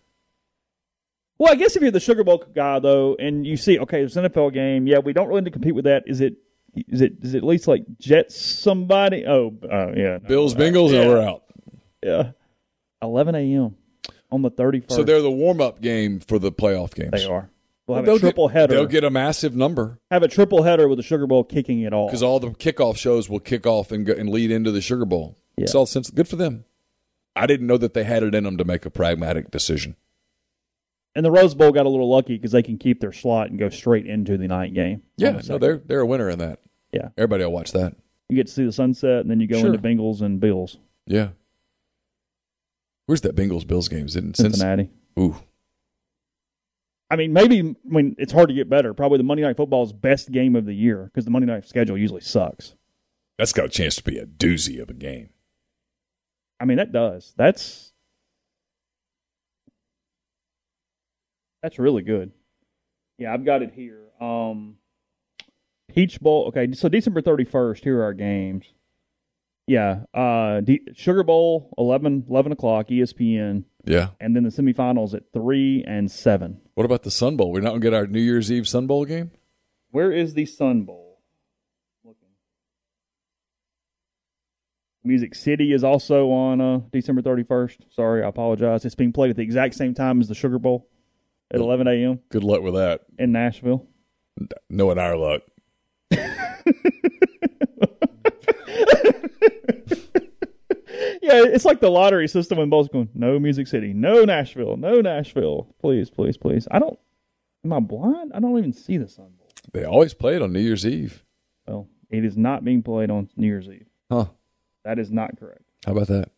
Well, I guess if you're the Sugar Bowl guy, though, and you see, okay, it's an NFL game. Yeah, we don't really need to compete with that. Is it at least like Jets somebody? Oh, yeah. No, Bills, Bengals, and we're out. Yeah. 11 a.m. on the 31st. So they're the warm-up game for the playoff games. They are. We'll have a triple header. They'll get a massive number. Have a triple header with the Sugar Bowl kicking it off. Because all the kickoff shows will kick off and lead into the Sugar Bowl. Yeah. It's all sense. Good for them. I didn't know that they had it in them to make a pragmatic decision. And the Rose Bowl got a little lucky because they can keep their slot and go straight into the night game. Yeah, no, they're a winner in that. Yeah. Everybody will watch that. You get to see the sunset, and then you go into Bengals and Bills. Yeah. Where's that Bengals-Bills game? Is it in Cincinnati? Ooh. I mean, it's hard to get better. Probably the Monday Night Football's best game of the year because the Monday Night schedule usually sucks. That's got a chance to be a doozy of a game. I mean, that does. That's really good. Yeah, I've got it here. Peach Bowl. Okay, so December 31st, here are our games. Yeah, Sugar Bowl, 11 o'clock, ESPN. Yeah. And then the semifinals at 3 and 7. What about the Sun Bowl? We're not going to get our New Year's Eve Sun Bowl game? Where is the Sun Bowl? Looking. Music City is also on December 31st. Sorry, I apologize. It's being played at the exact same time as the Sugar Bowl. At 11 a.m. Good luck with that. In Nashville. Knowing our luck. Yeah, it's like the lottery system when Bowl's going, no Music City, no Nashville. Please, please, please. Am I blind? I don't even see the Sun Bowl. They always play it on New Year's Eve. Well, it is not being played on New Year's Eve. Huh. That is not correct. How about that?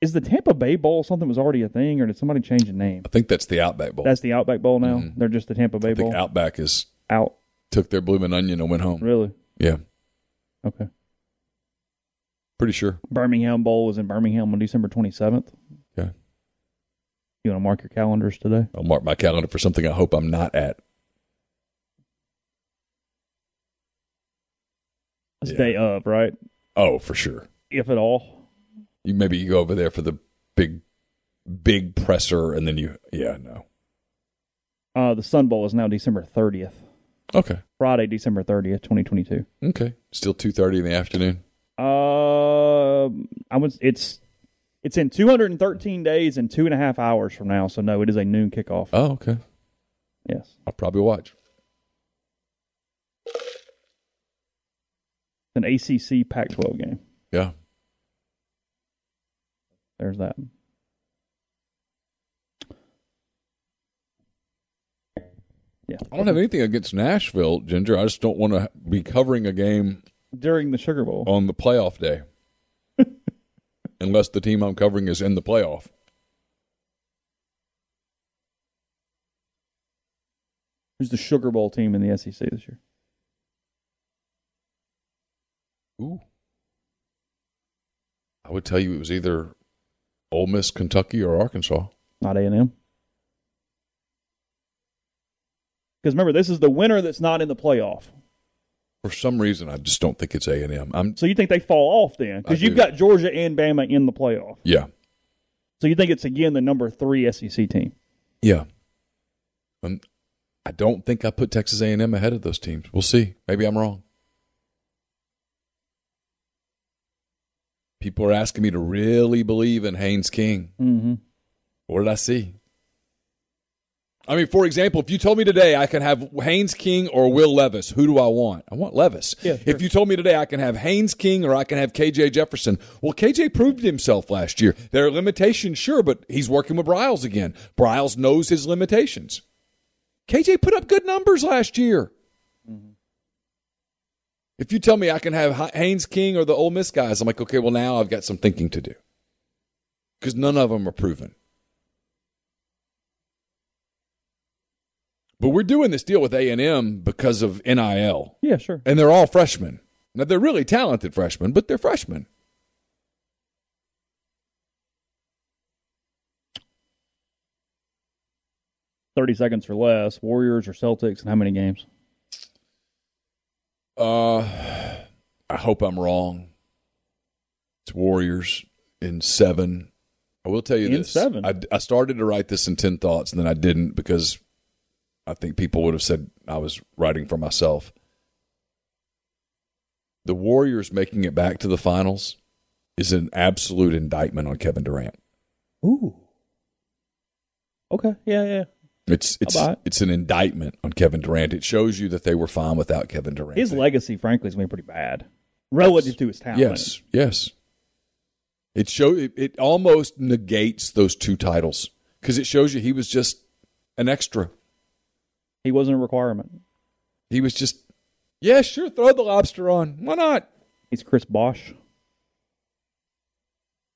Is the Tampa Bay Bowl something that was already a thing, or did somebody change the name? I think that's the Outback Bowl. That's the Outback Bowl now? Mm-hmm. They're just the Tampa Bay Bowl? I think Outback is out. Took their blooming onion and went home. Really? Yeah. Okay. Pretty sure. Birmingham Bowl was in Birmingham on December 27th. Okay. You want to mark your calendars today? I'll mark my calendar for something I hope I'm not at. It's day of, right? Oh, for sure. If at all. You go over there for the big presser, and then no. The Sun Bowl is now December 30th. Okay. Friday, December 30th, 2022. Okay. Still 2:30 in the afternoon. It's in 213 days and 2.5 hours from now, so no, it is a noon kickoff. Oh, okay. Yes. I'll probably watch. An ACC Pac-12 game. Yeah. There's that. Yeah. I don't have anything against Nashville, Ginger. I just don't want to be covering a game during the Sugar Bowl on the playoff day, unless the team I'm covering is in the playoff. Who's the Sugar Bowl team in the SEC this year? Ooh, I would tell you it was either Ole Miss, Kentucky, or Arkansas. Not A&M. Because remember, this is the winner that's not in the playoff. For some reason, I just don't think it's A&M. So you think they fall off then? Because you've got Georgia and Bama in the playoff. Yeah. So you think it's, again, the number 3 SEC team? Yeah. I don't think I put Texas A&M ahead of those teams. We'll see. Maybe I'm wrong. People are asking me to really believe in Haynes King. Mm-hmm. What did I see? I mean, for example, if you told me today I can have Haynes King or Will Levis, who do I want? I want Levis. Yeah, sure. If you told me today I can have Haynes King or I can have K.J. Jefferson, well, K.J. proved himself last year. There are limitations, sure, but he's working with Bryles again. Bryles knows his limitations. K.J. put up good numbers last year. Mm-hmm. If you tell me I can have Haynes King or the Ole Miss guys, I'm like, okay, well, now I've got some thinking to do because none of them are proven. But we're doing this deal with A&M because of NIL. Yeah, sure. And they're all freshmen. Now, they're really talented freshmen, but they're freshmen. Thirty seconds or less, Warriors or Celtics, and how many games? I hope I'm wrong. It's Warriors in 7. I will tell you in this. In 7? I started to write this in 10 thoughts, and then I didn't because – I think people would have said I was writing for myself. The Warriors making it back to the finals is an absolute indictment on Kevin Durant. Ooh. Okay. Yeah, yeah. It's an indictment on Kevin Durant. It shows you that they were fine without Kevin Durant. His legacy, frankly, has been pretty bad relative to his talent. Yes, yes. It almost negates those two titles because it shows you he was just an extra. He wasn't a requirement. He was just, yeah, sure, throw the lobster on. Why not? He's Chris Bosh.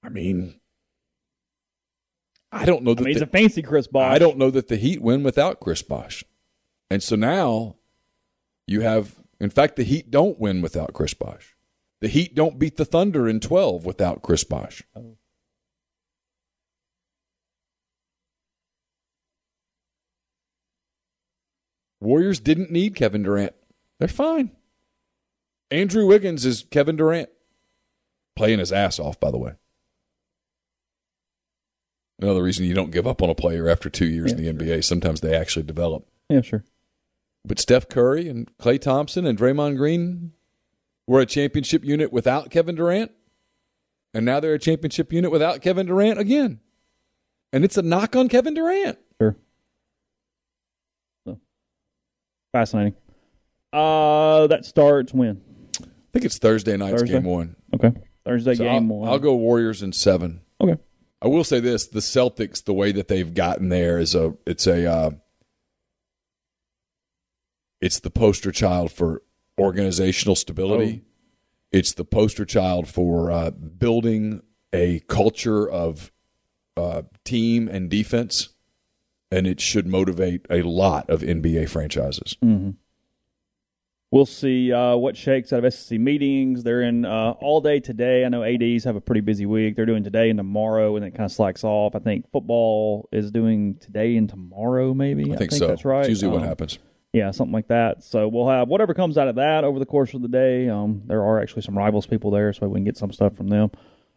I mean, I don't know that he's a fancy Chris Bosh. I don't know that the Heat win without Chris Bosh. And so now you have, in fact, the Heat don't win without Chris Bosh. The Heat don't beat the Thunder in 12 without Chris Bosh. Oh. Warriors didn't need Kevin Durant. They're fine. Andrew Wiggins is Kevin Durant. Playing his ass off, by the way. Another reason you don't give up on a player after 2 years in the NBA. Sometimes they actually develop. Yeah, sure. But Steph Curry and Klay Thompson and Draymond Green were a championship unit without Kevin Durant. And now they're a championship unit without Kevin Durant again. And it's a knock on Kevin Durant. Sure. Fascinating. That starts when? I think it's Thursday night's game one. Okay. Thursday game one. I'll go Warriors in 7. Okay. I will say this. The Celtics, the way that they've gotten there is it's the poster child for organizational stability. Oh. It's the poster child for building a culture of team and defense. And it should motivate a lot of NBA franchises. Mm-hmm. We'll see what shakes out of SEC meetings. They're in all day today. I know ADs have a pretty busy week. They're doing today and tomorrow, and it kind of slacks off. I think football is doing today and tomorrow, maybe. I think so. That's right. It's usually what happens. Yeah, something like that. So we'll have whatever comes out of that over the course of the day. There are actually some Rivals people there, so we can get some stuff from them.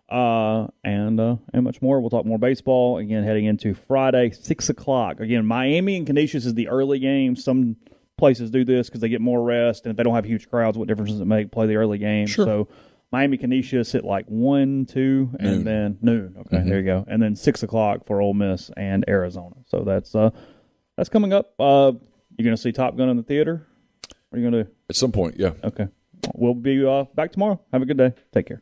And much more. We'll talk more baseball again heading into Friday, 6:00. Again, Miami and Canisius is the early game. Some places do this because they get more rest, and if they don't have huge crowds, what difference does it make? Play the early game. Sure. So Miami Canisius at like 1, 2, and then noon. Okay, There you go. And then 6:00 for Ole Miss and Arizona. So that's coming up. You're gonna see Top Gun in the theater. What are you gonna do? At some point, yeah. Okay. We'll be back tomorrow. Have a good day. Take care.